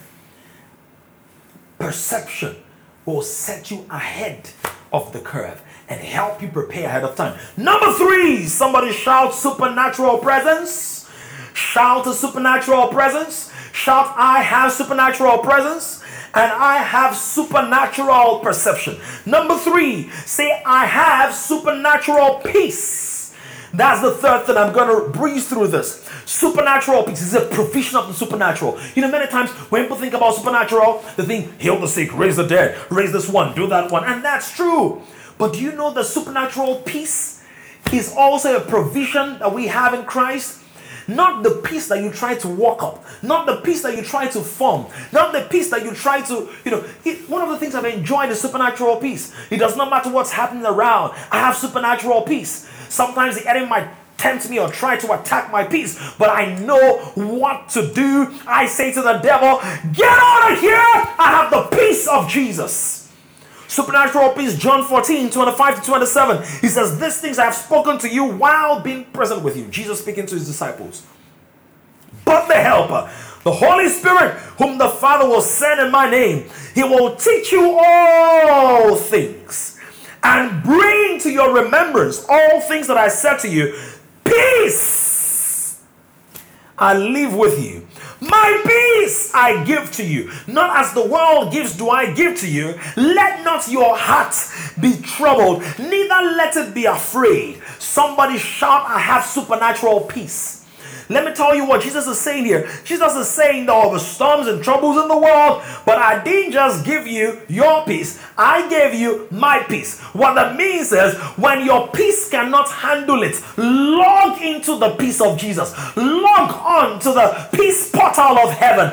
Perception will set you ahead of the curve and help you prepare ahead of time. Number three, somebody shout supernatural presence. Shout a supernatural presence. Shout, I have supernatural presence and I have supernatural perception. Number three, say, I have supernatural peace. That's the third thing. I'm going to breeze through this. Supernatural peace is a provision of the supernatural. You know, many times when people think about supernatural, they think, heal the sick, raise the dead, raise this one, do that one. And that's true. But do you know that supernatural peace is also a provision that we have in Christ? Not the peace that you try to walk up. Not the peace that you try to form. Not the peace that you try to, you know. It, one of the things I've enjoyed is supernatural peace. It does not matter what's happening around. I have supernatural peace. Sometimes the enemy might tempt me or try to attack my peace, but I know what to do. I say to the devil, get out of here. I have the peace of Jesus. Supernatural peace, John fourteen, twenty-five to twenty-seven. He says, these things I have spoken to you while being present with you. Jesus speaking to his disciples. But the Helper, the Holy Spirit, whom the Father will send in my name, he will teach you all things and bring to your remembrance all things that I said to you. Peace I leave with you. My peace I give to you. Not as the world gives do I give to you. Let not your heart be troubled, neither let it be afraid. Somebody shout, I have supernatural peace. Let me tell you what Jesus is saying here. Jesus is saying that all the storms and troubles in the world, but I didn't just give you your peace. I gave you my peace. What that means is when your peace cannot handle it, log into the peace of Jesus. Log on to the peace portal of heaven.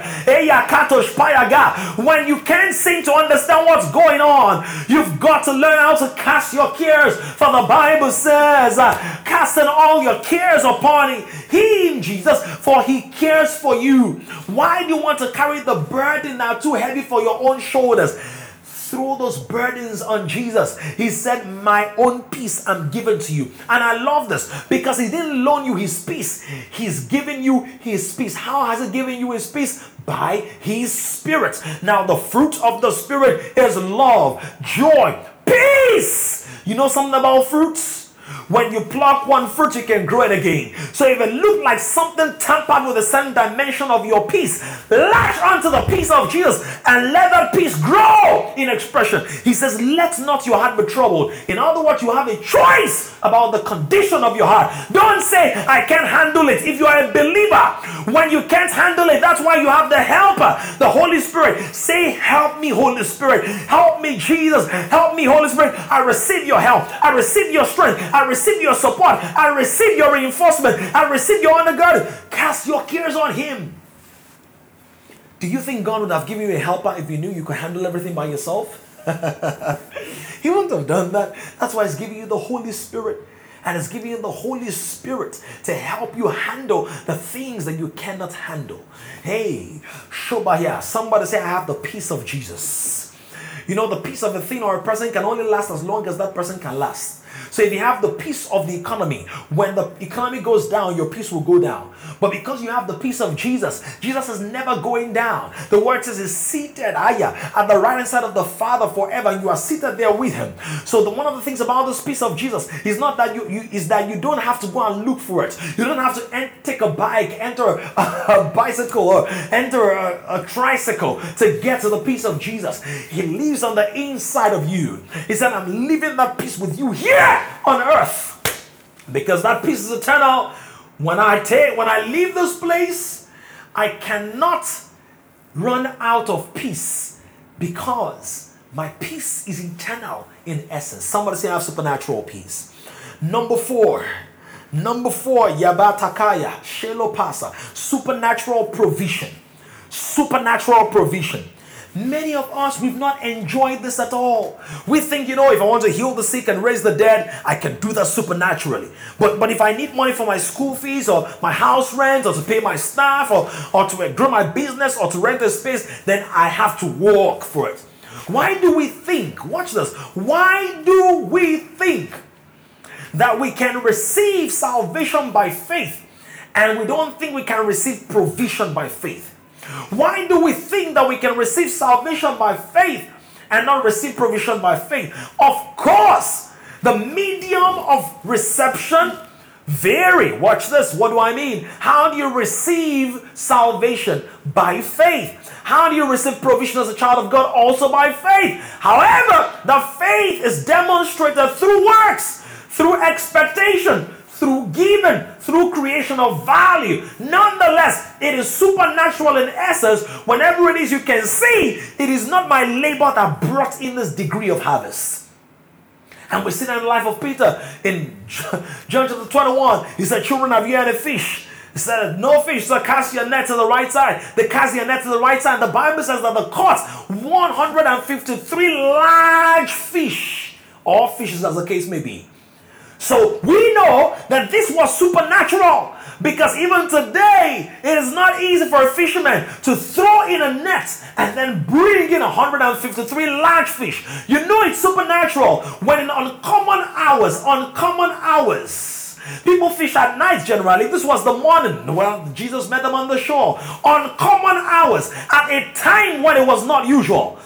When you can't seem to understand what's going on, you've got to learn how to cast your cares. For the Bible says, casting all your cares upon him, Jesus, for he cares for you. Why do you want to carry the burden now too heavy for your own shoulders? Throw those burdens on Jesus. He said, my own peace I'm giving to you. And I love this because he didn't loan you his peace. He's given you his peace. How has he given you his peace? By his Spirit. Now the fruit of the Spirit is love, joy, peace. You know something about fruits? When you pluck one fruit, you can grow it again. So if it looked like something tampered with the same dimension of your peace, latch onto the peace of Jesus and let that peace grow in expression. He says, let not your heart be troubled. In other words, you have a choice about the condition of your heart. Don't say, I can't handle it. If you are a believer, when you can't handle it, that's why you have the Helper, the Holy Spirit. Say, help me, Holy Spirit. Help me, Jesus. Help me, Holy Spirit. I receive your help. I receive your strength. I I receive your support. I receive your reinforcement. I receive your undergirding. Cast your cares on him. Do you think God would have given you a helper if you knew you could handle everything by yourself? He wouldn't have done that. That's why he's giving you the Holy Spirit. And he's giving you the Holy Spirit to help you handle the things that you cannot handle. Hey, Shobaya, somebody say, I have the peace of Jesus. You know, the peace of a thing or a person can only last as long as that person can last. So if you have the peace of the economy, when the economy goes down, your peace will go down. But because you have the peace of Jesus, Jesus is never going down. The word says he's seated ayah, at the right hand side of the Father forever, and you are seated there with him. So the, one of the things about this peace of Jesus is not that you, you is that you don't have to go and look for it. You don't have to en- take a bike, enter a, a bicycle, or enter a, a tricycle to get to the peace of Jesus. He lives on the inside of you. He said, I'm living that peace with you here on earth, because that peace is eternal. When I take, when I leave this place, I cannot run out of peace, because my peace is eternal in essence. Somebody say, I have supernatural peace. Number four. Number four, Yabatakaya, Shelopasa, supernatural provision. Supernatural provision. Many of us, we've not enjoyed this at all. We think, you know, if I want to heal the sick and raise the dead, I can do that supernaturally. But but if I need money for my school fees or my house rent or to pay my staff or, or to grow my business or to rent a space, then I have to work for it. Why do we think, watch this, why do we think that we can receive salvation by faith and we don't think we can receive provision by faith? Why do we think that we can receive salvation by faith and not receive provision by faith? Of course, the medium of reception varies. Watch this. What do I mean? How do you receive salvation? By faith. How do you receive provision as a child of God? Also by faith. However, the faith is demonstrated through works, through expectation, through giving, through creation of value. Nonetheless, it is supernatural in essence. Whenever it is you can see, it is not my labor that brought in this degree of harvest. And we see that in the life of Peter. In John chapter twenty-one, he said, children, have you any fish? He said, no fish, so cast your net to the right side. They cast your net to the right side. The Bible says that they caught one hundred fifty-three large fish, or fishes as the case may be. So we know that this was supernatural, because even today it is not easy for a fisherman to throw in a net and then bring in one hundred fifty-three large fish. You know it's supernatural when in uncommon hours, uncommon hours, people fish at night generally. This was the morning. Well, Jesus met them on the shore. Uncommon hours, at a time when it was not usual.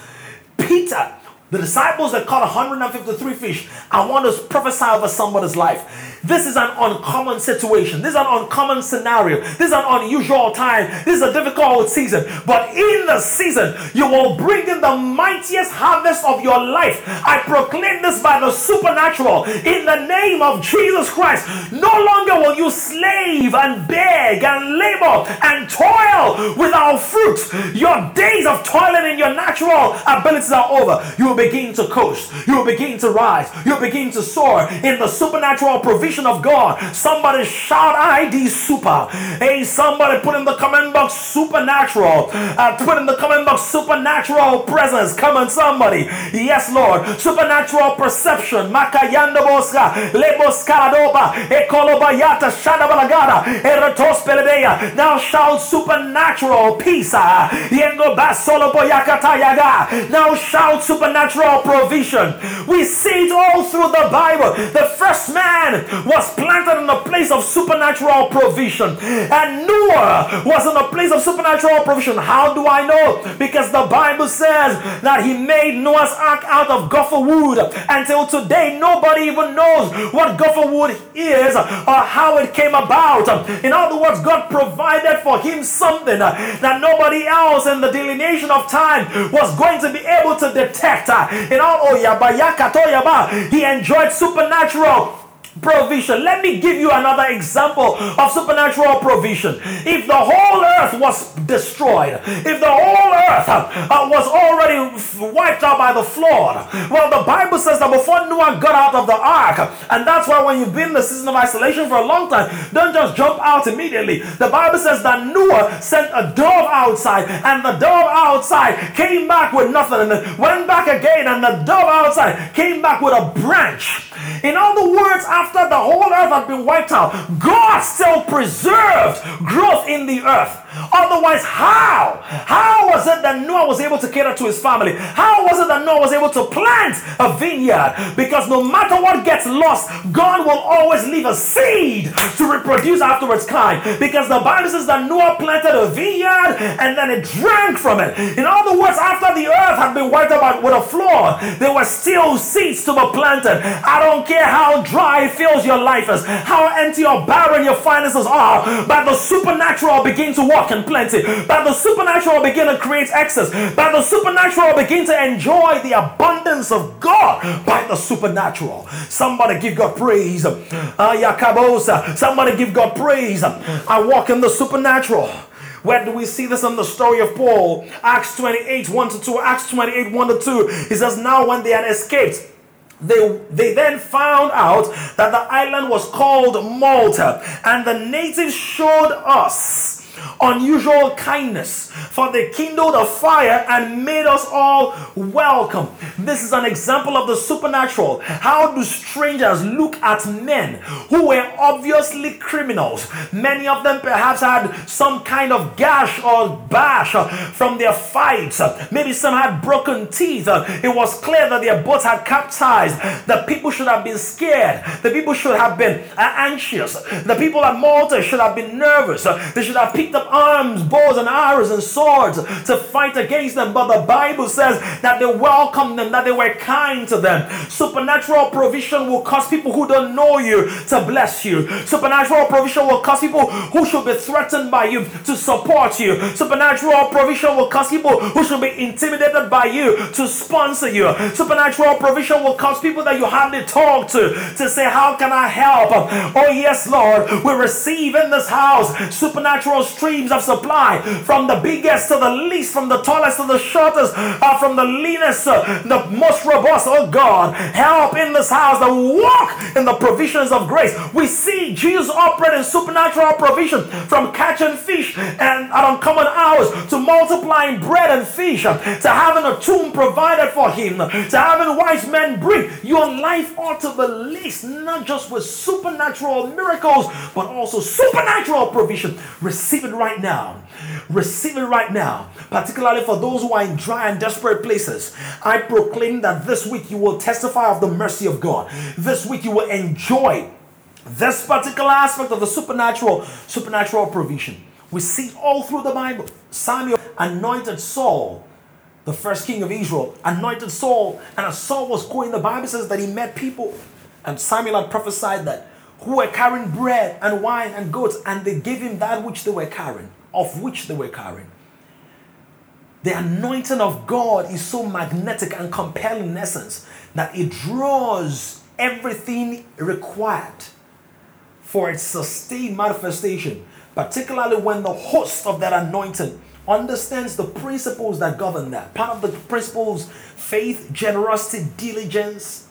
Peter, the disciples that caught one hundred fifty-three fish, I want to prophesy over somebody's life. This is an uncommon situation. This is an uncommon scenario. This is an unusual time. This is a difficult season. But in the season, you will bring in the mightiest harvest of your life. I proclaim this by the supernatural. In the name of Jesus Christ, no longer will you slave and beg and labor and toil without fruit. Your days of toiling in your natural abilities are over. You will begin to coast. You will begin to rise. You will begin to soar in the supernatural provision of God. Somebody shout I D super. Hey, somebody put in the comment box supernatural. Uh, put in the comment box supernatural presence. Come on, somebody. Yes, Lord. Supernatural perception. Makayanda boska. Lebos karadoba. Ekolobayata shadabalagada. Eratos peledea. Now shout supernatural peace. Yengo basolo boyakatayaga. Now shout supernatural provision. We see it all through the Bible. The first man was planted in a place of supernatural provision, and Noah was in a place of supernatural provision. How do I know? Because the Bible says that he made Noah's ark out of gopher wood. Until today, nobody even knows what gopher wood is or how it came about. In other words, God provided for him something that nobody else in the delineation of time was going to be able to detect. In all, he enjoyed supernatural provision. Let me give you another example of supernatural provision. If the whole earth was destroyed, if the whole earth uh, was already wiped out by the flood, well, the Bible says that before Noah got out of the ark, and that's why when you've been in the season of isolation for a long time, don't just jump out immediately. The Bible says that Noah sent a dove outside, and the dove outside came back with nothing, and went back again, and the dove outside came back with a branch. In other words, after the whole earth had been wiped out, God still preserved growth in the earth. Otherwise, how? How was it that Noah was able to cater to his family? How was it that Noah was able to plant a vineyard? Because no matter what gets lost, God will always leave a seed to reproduce after its kind. Because the Bible says that Noah planted a vineyard and then it drank from it. In other words, after the earth had been wiped out with a flood, there were still seeds to be planted. I don't care how dry it feels your life is, how empty or barren your finances are, but the supernatural begin to work and plenty. By the supernatural begin to create access. By the supernatural begin to enjoy the abundance of God. By the supernatural. Somebody give God praise. Uh, Somebody give God praise. I walk in the supernatural. Where do we see this in the story of Paul? Acts twenty-eight, one to two. Acts twenty-eight, one to two. It says, now when they had escaped, They, they then found out that the island was called Malta, and the natives showed us unusual kindness, for they kindled a fire and made us all welcome. This is an example of the supernatural. How do strangers look at men who were obviously criminals? Many of them perhaps had some kind of gash or bash from their fights. Maybe some had broken teeth. It was clear that their boats had capsized. The people should have been scared. The people should have been anxious. The people at Malta should have been nervous. They should have picked up arms, bows and arrows and swords to fight against them, but the Bible says that they welcomed them, that they were kind to them. Supernatural provision will cause people who don't know you to bless you. Supernatural provision will cause people who should be threatened by you to support you. Supernatural provision will cause people who should be intimidated by you to sponsor you. Supernatural provision will cause people that you hardly talk to to say, how can I help? Oh yes, Lord, we receive in this house supernatural streams of supply, from the biggest to the least, from the tallest to the shortest, uh, from the leanest to the most robust. Oh God, help in this house that walk in the provisions of grace. We see Jesus operating supernatural provision, from catching fish and at uncommon hours, to multiplying bread and fish, to having a tomb provided for him, to having wise men bring. Your life ought to be leased not just with supernatural miracles but also supernatural provision. Receive Receive it right now. Receive it right now. Particularly for those who are in dry and desperate places. I proclaim that this week you will testify of the mercy of God. This week you will enjoy this particular aspect of the supernatural, supernatural provision. We see all through the Bible. Samuel anointed Saul, the first king of Israel, anointed Saul. And as Saul was going, the Bible says that he met people. And Samuel had prophesied that, who were carrying bread and wine and goats, and they gave him that which they were carrying, of which they were carrying. The anointing of God is so magnetic and compelling in essence that it draws everything required for its sustained manifestation, particularly when the host of that anointing understands the principles that govern that. Part of the principles: faith, generosity, diligence.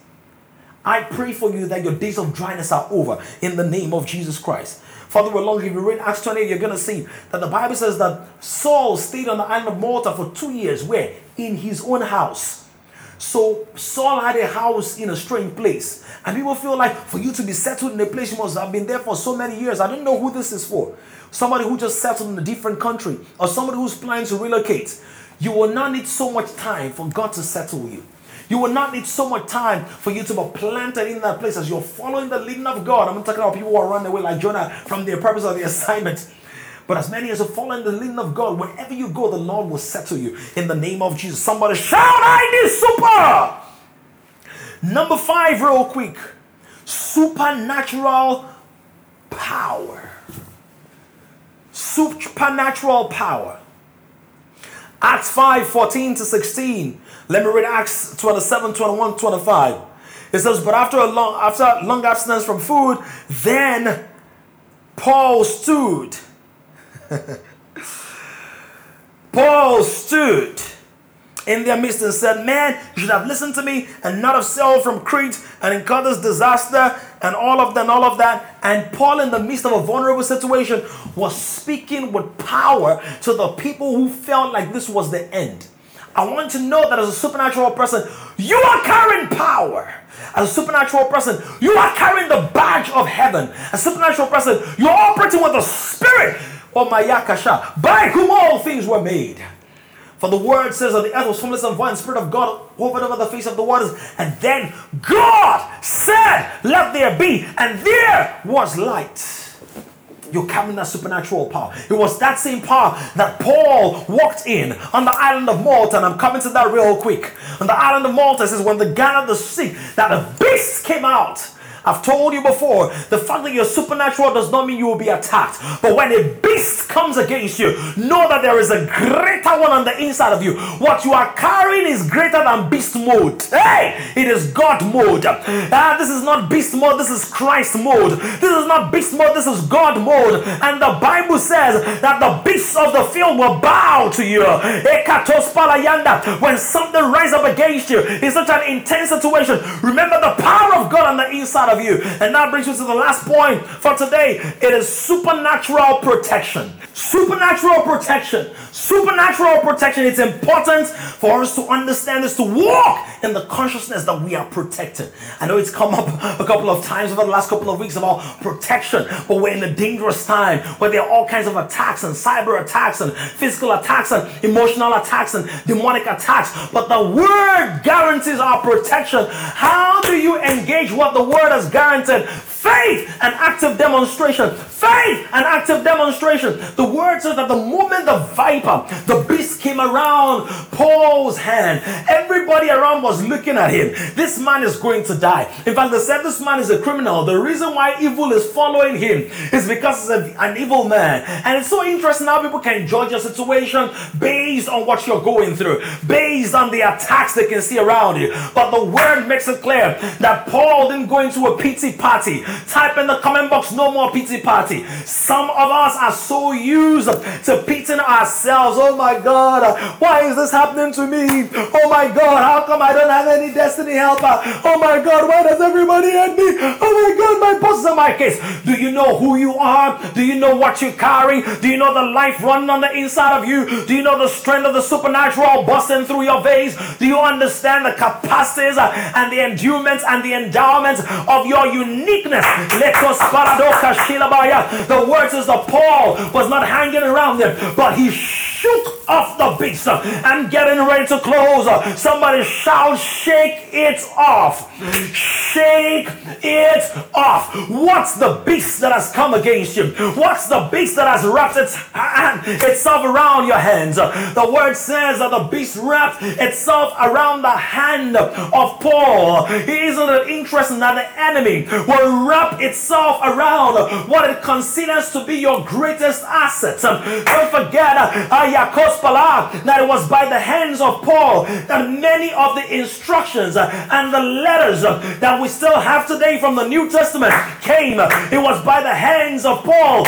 I pray for you that your days of dryness are over in the name of Jesus Christ. Further along, if you read Acts twenty-eight, you're going to see that the Bible says that Saul stayed on the island of Malta for two years, where? In his own house. So Saul had a house in a strange place. And people feel like, for you to be settled in a place, you must have been there for so many years. I don't know who this is for. Somebody who just settled in a different country, or somebody who's planning to relocate. You will not need so much time for God to settle you. You will not need so much time for you to be planted in that place as you're following the leading of God. I'm not talking about people who are running away like Jonah from their purpose or their assignment. But as many as are following the leading of God, wherever you go, the Lord will settle you in the name of Jesus. Somebody shout, I need super! Number five, real quick. Supernatural power. Supernatural power. Acts five, fourteen to sixteen. Let me read Acts twenty-seven, twenty-one, twenty-five. It says, but after a long after long abstinence from food, then Paul stood. Paul stood in their midst and said, man, you should have listened to me and not have sailed from Crete and incurred this disaster and all of that and all of that. And Paul, in the midst of a vulnerable situation, was speaking with power to the people who felt like this was the end. I want you to know that as a supernatural person, You are carrying power. As a supernatural person, you are carrying the badge of heaven. As a supernatural person, you're operating with the spirit of Mayakasha, by whom all things were made. For the word says that the earth was formless and void, and the Spirit of God hovered over the face of the waters. And then God said, let there be. And there was light. You're carrying that supernatural power. It was that same power that Paul walked in on the island of Malta. And I'm coming to that real quick. On the island of Malta, it says, when they gathered the sea, that a beast came out. I've told you before, the fact that you're supernatural does not mean you will be attacked. But when a beast comes against you, know that there is a greater one on the inside of you. What you are carrying is greater than beast mode. Hey, it is God mode. Uh, this is not beast mode, this is Christ mode. This is not beast mode, this is God mode. And the Bible says that the beasts of the field will bow to you. When something rises up against you in such an intense situation, remember the power of God on the inside of you. Of you. And that brings us to the last point for today. It is supernatural protection. Supernatural protection. Supernatural protection. It's important for us to understand this, to walk in the consciousness that we are protected. I know it's come up a couple of times over the last couple of weeks about protection, but we're in a dangerous time where there are all kinds of attacks and cyber attacks and physical attacks and emotional attacks and demonic attacks. But the word guarantees our protection. How do you engage what the word has guaranteed? Faith and active demonstration. Faith and active demonstration. The word says that the moment the viper, the beast, came around Paul's hand, everybody around was looking at him. This man is going to die. In fact, they said this man is a criminal. The reason why evil is following him is because he's a, an evil man. And it's so interesting how people can judge your situation based on what you're going through, based on the attacks they can see around you. But the word makes it clear that Paul didn't go into a pity party. Type in the comment box, no more pity party. Some of us are so used to pitying ourselves. Oh my God, why is this happening to me? Oh my God, how come I don't have any destiny helper? Oh my God, why does everybody hate me? Oh my God, my boss is on my case. Do you know who you are? Do you know what you carry? Do you know the life running on the inside of you? Do you know the strength of the supernatural busting through your veins? Do you understand the capacities and the endowments and the endowments of your uniqueness? The word says that Paul was not hanging around them, but he shook off the beast and getting ready to close. Somebody shout, shake it off. Shake it off. What's the beast that has come against you? What's the beast that has wrapped its hand, itself around your hands? The word says that the beast wrapped itself around the hand of Paul. Isn't it interesting that the enemy will wrap itself around what it considers to be your greatest asset? Don't forget that it was by the hands of Paul that many of the instructions and the letters that we still have today from the New Testament came. It was by the hands of Paul.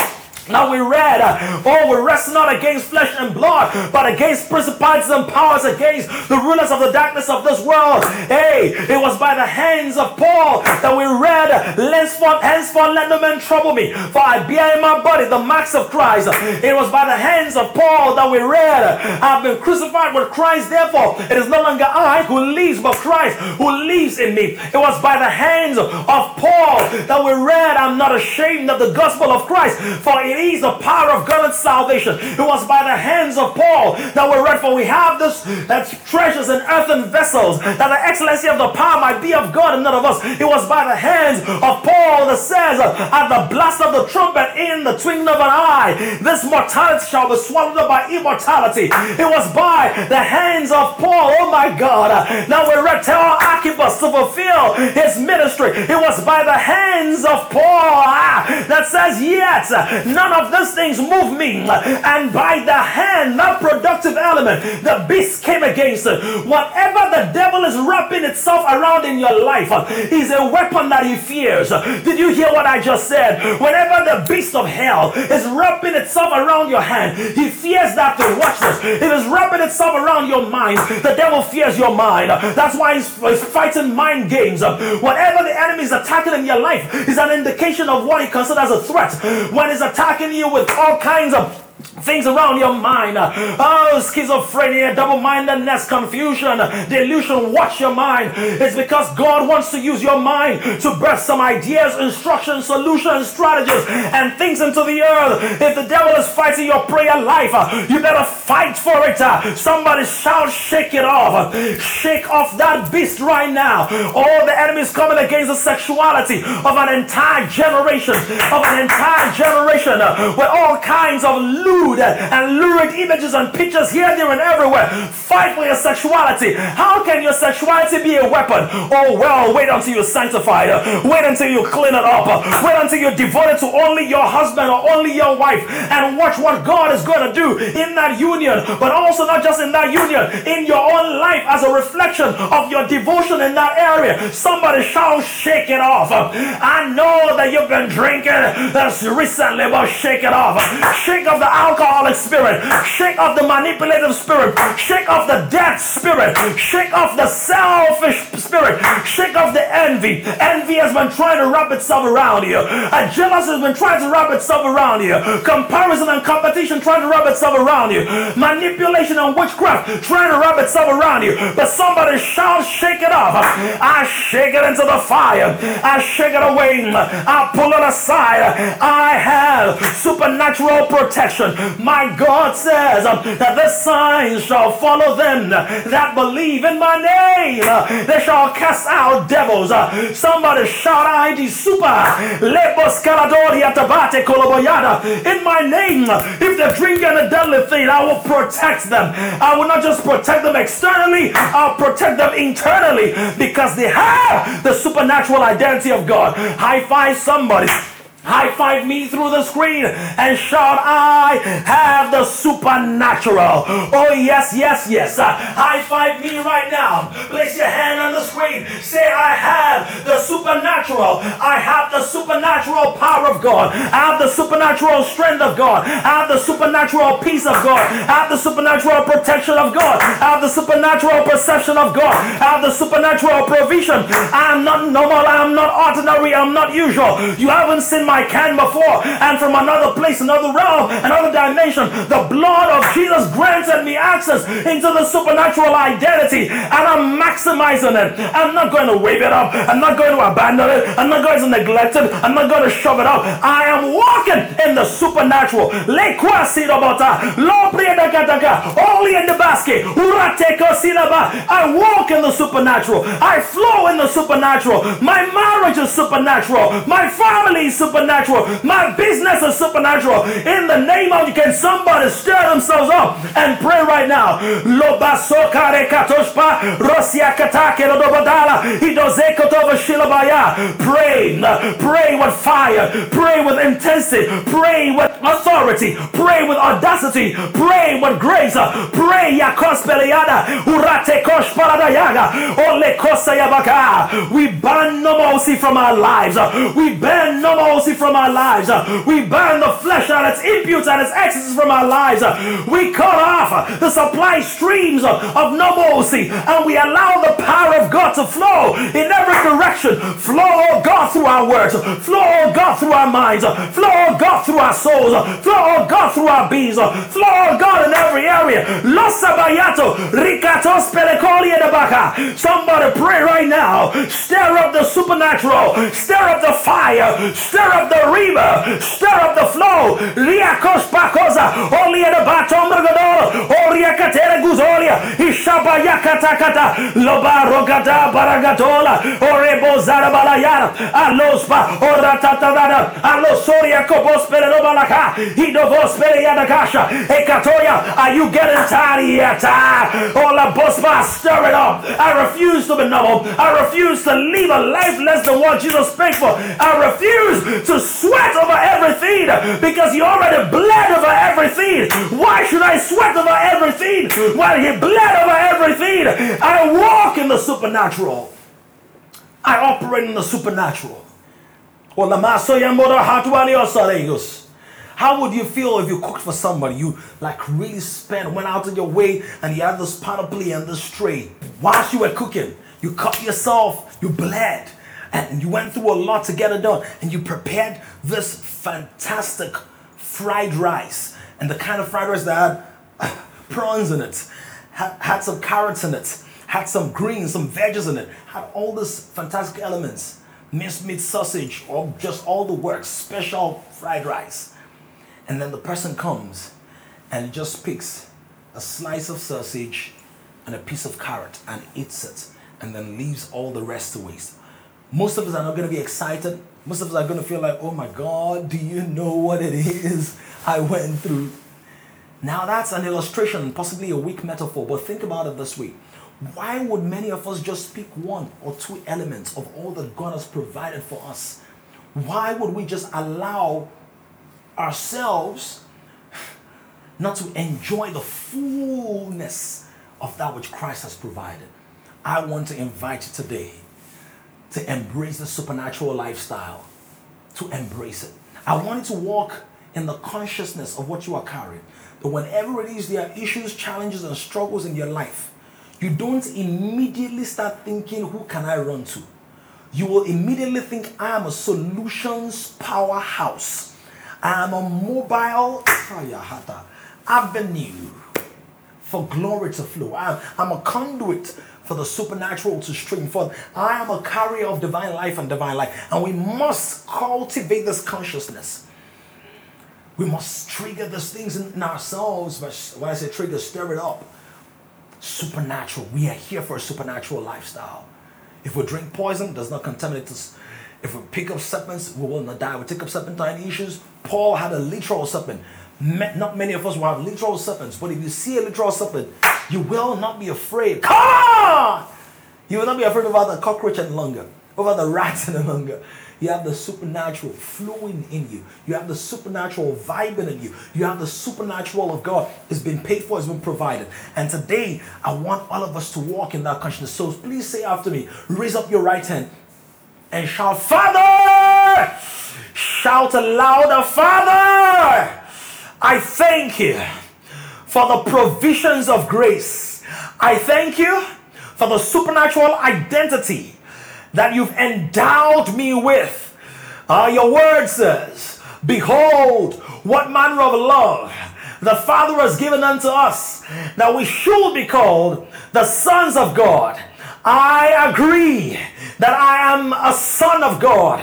Now we read, oh, we wrestle not against flesh and blood, but against principalities and powers, against the rulers of the darkness of this world. Hey, it was by the hands of Paul that we read, henceforth, henceforth, let no man trouble me, for I bear in my body the marks of Christ. It was by the hands of Paul that we read, I've been crucified with Christ, therefore it is no longer I who lives, but Christ who lives in me. It was by the hands of Paul that we read, I'm not ashamed of the gospel of Christ, for it It is the power of God and salvation. It was by the hands of Paul that we read, for we have this that's treasures in earthen vessels, that the excellency of the power might be of God and not of us. It was by the hands of Paul that says, at the blast of the trumpet, in the twinkling of an eye, this mortality shall be swallowed up by immortality. It was by the hands of Paul. Oh my God. Now we read, tell Archippus to fulfill his ministry. It was by the hands of Paul ah, that says, yet not none of these things move me. And by the hand, that productive element, the beast came against it. Whatever the devil is wrapping itself around in your life is a weapon that he fears. Did you hear what I just said? Whenever the beast of hell is wrapping itself around your hand, he fears that. To watch this. It is wrapping itself around your mind. The devil fears your mind. That's why he's, he's fighting mind games. Whatever the enemy is attacking in your life is an indication of what he considers a threat. When he's attacking you with all kinds of things around your mind. Oh, schizophrenia, double-mindedness, confusion, delusion, watch your mind. It's because God wants to use your mind to birth some ideas, instructions, solutions, strategies, and things into the earth. If the devil is fighting your prayer life, you better fight for it. Somebody shout, shake it off. Shake off that beast right now. All the enemies coming against the sexuality of an entire generation, of an entire generation, with all kinds of lewd and lurid images and pictures here, there, and everywhere. Fight for your sexuality. How can your sexuality be a weapon? Oh, well, wait until you're sanctified. Wait until you clean it up. Wait until you're devoted to only your husband or only your wife, and watch what God is going to do in that union, but also not just in that union, in your own life as a reflection of your devotion in that area. Somebody shall shake it off. I know that you've been drinking that's recently, but shake it off. Shake off the alcoholic spirit. Shake off the manipulative spirit. Shake off the death spirit. Shake off the selfish spirit. Shake off the envy. Envy has been trying to wrap itself around you. A jealousy has been trying to wrap itself around you. Comparison and competition trying to wrap itself around you. Manipulation and witchcraft trying to wrap itself around you. But somebody shall shake it off. I shake it into the fire. I shake it away. I pull it aside. I have supernatural protection. My God says that this sign shall follow them that believe in my name. They shall cast out devils. Somebody shout I D super. In my name, if they're drinking a deadly thing, I will protect them. I will not just protect them externally, I'll protect them internally, because they have the supernatural identity of God. High five somebody. High five me through the screen and shout, I have the supernatural. Oh, yes, yes, yes. Uh, high five me right now. Place your hand on the screen. Say, I have the supernatural. I have the supernatural power of God. I have the supernatural strength of God. I have the supernatural peace of God. I have the supernatural protection of God. I have the supernatural perception of God. I have the supernatural provision. I am not normal. I am not ordinary. I am not usual. You haven't seen my I can before, and from another place, another realm, another dimension, the blood of Jesus granted me access into the supernatural identity, and I'm maximizing it. I'm not going to wave it up. I'm not going to abandon it. I'm not going to neglect it. I'm not going to shove it up. I am walking in the supernatural. I walk in the supernatural. I flow in the supernatural. My marriage is supernatural. My family is supernatural. Supernatural. My business is supernatural. In the name of, can somebody stir themselves up and pray right now? Pray, pray with fire, pray with intensity, pray with authority, pray with audacity, pray with grace, pray. We ban normalcy from our lives. We ban normalcy from our lives. We burn the flesh and its imputes and its excesses from our lives. We cut off the supply streams of normalcy, and we allow the power of God to flow in every direction. Flow, oh God, through our words. Flow, oh God, through our minds. Flow, oh God, through our souls. Flow, oh God, through our beings. Flow, oh God, in every area. Somebody pray right now. Stir up the supernatural. Stir up the fire. Stir up the river, stir up the flow. Are you getting tired yet? Stir it up. I refuse to be numb. I refuse to live a life less than what Jesus prayed for. I refuse to sweat over everything, because he already bled over everything. Why should I sweat over everything while he bled over everything? I walk in the supernatural. I operate in the supernatural. How would you feel if you cooked for somebody? You like really spent, went out of your way, and you had this panoply and this tray. Whilst you were cooking, you cut yourself, you bled, and you went through a lot to get it done, and you prepared this fantastic fried rice, and the kind of fried rice that had prawns in it, had, had some carrots in it, had some greens, some veggies in it, had all these fantastic elements, mincemeat sausage, or just all the works, special fried rice. And then the person comes and just picks a slice of sausage and a piece of carrot and eats it, and then leaves all the rest to waste. Most of us are not going to be excited. Most of us are going to feel like, oh my God, do you know what it is I went through? Now that's an illustration, possibly a weak metaphor, but think about it this way. Why would many of us just pick one or two elements of all that God has provided for us? Why would we just allow ourselves not to enjoy the fullness of that which Christ has provided? I want to invite you today to embrace the supernatural lifestyle, to embrace it. I want you to walk in the consciousness of what you are carrying, that whenever it is there are issues, challenges, and struggles in your life, you don't immediately start thinking, who can I run to? You will immediately think, I am a solutions powerhouse. I am a mobile avenue for glory to flow. I'm, I'm a conduit for the supernatural to stream forth. I am a carrier of divine life and divine life. And we must cultivate this consciousness. We must trigger these things in ourselves. When I say trigger, stir it up. Supernatural. We are here for a supernatural lifestyle. If we drink poison, it does not contaminate us. If we pick up serpents, we will not die. We take up serpentine issues. Paul had a literal serpent. Not many of us will have literal serpents, but if you see a literal serpent, you will not be afraid. Come on! You will not be afraid over the cockroach any longer, over the rats any longer. You have the supernatural flowing in you. You have the supernatural vibing in you. You have the supernatural of God. It's been paid for, it's been provided. And today, I want all of us to walk in that consciousness. So please say after me, raise up your right hand and shout, Father! Shout louder, Father! I thank you for the provisions of grace. I thank you for the supernatural identity that you've endowed me with. Uh, your word says, behold, what manner of love the Father has given unto us, that we should be called the sons of God. I agree that I am a son of God.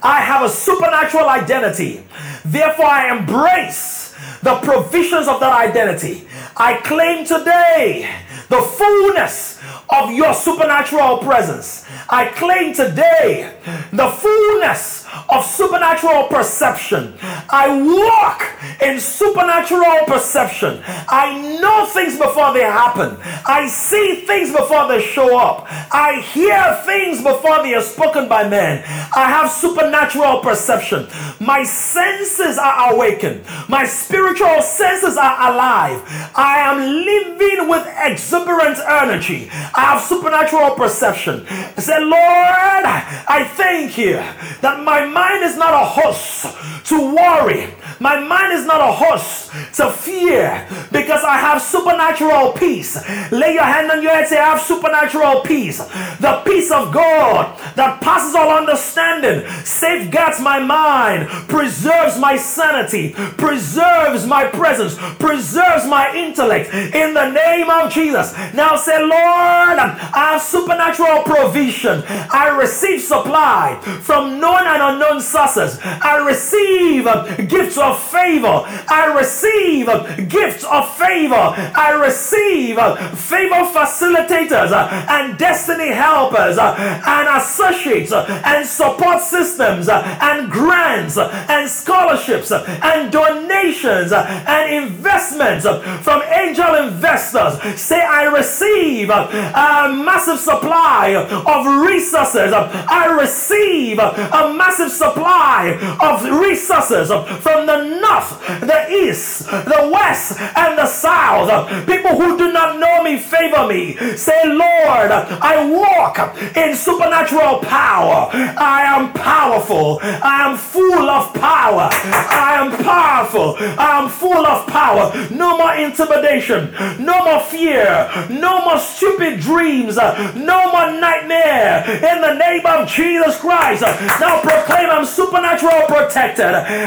I have a supernatural identity. Therefore, I embrace the provisions of that identity. I claim today the fullness of your supernatural presence. I claim today the fullness of supernatural perception. I walk in supernatural perception. I know things before they happen. I see things before they show up. I hear things before they are spoken by men. I have supernatural perception. My senses are awakened. My spiritual senses are alive. I am living with exuberant energy. I have supernatural perception. I say, Lord, I thank you that my mind is not a horse to worry. My mind is not a horse to fear, because I have supernatural peace. Lay your hand on your head, say, I have supernatural peace. The peace of God that passes all understanding safeguards my mind, preserves my sanity, preserves my presence, preserves my intellect in the name of Jesus. Now say, Lord, I have supernatural provision. I receive supply from known and unknown sources. I receive gifts of favor. I receive gifts of favor. I receive favor facilitators and destiny helpers and associates and support systems and grants and scholarships and donations and investments from angel investors. Say, I receive a massive supply of resources. I receive a massive supply of resources from the north, the east, the west, and the south. People who do not know me favor me. Say, Lord, I walk in supernatural power. I am powerful. I am full of power. I am powerful. I am full of power. No more intimidation. No more fear. No more stupid dreams. No more nightmare. In the name of Jesus Christ. Now proclaim, I'm supernatural protected.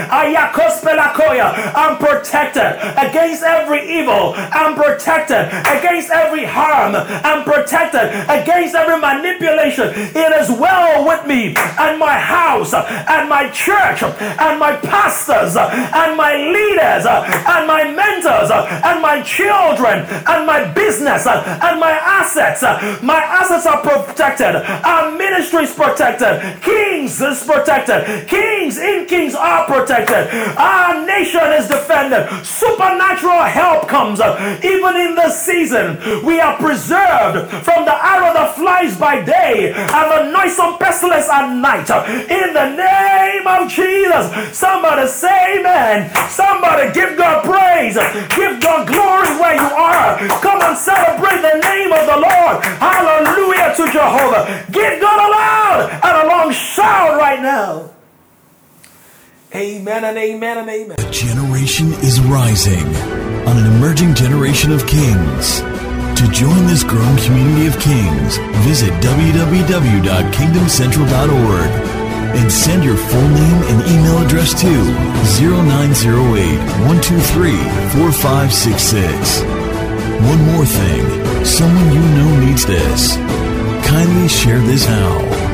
Ayakos I'm protected against every evil. I'm protected against every harm. I'm protected against every manipulation. It is well with me and my house and my church and my pastors and my leaders and my mentors and my children and my business and my assets. My assets are protected. Our ministry is protected. Kings is protected. Kings in kings are protected. Our nation is defended. Supernatural help comes. Even in this season, we are preserved from the arrow that flies by day and the noisome pestilence at night. In the name of Jesus, somebody say amen. Somebody give God praise. Give God glory where you are. Come and celebrate the name of the Lord. Hallelujah to Jehovah. Give God a loud and a long shout right now. Amen and amen and amen. A generation is rising on an emerging generation of kings. To join this growing community of kings, visit w w w dot kingdom central dot org and send your full name and email address to zero nine zero eight, one two three, four five six six. One more thing, someone you know needs this. Kindly share this now.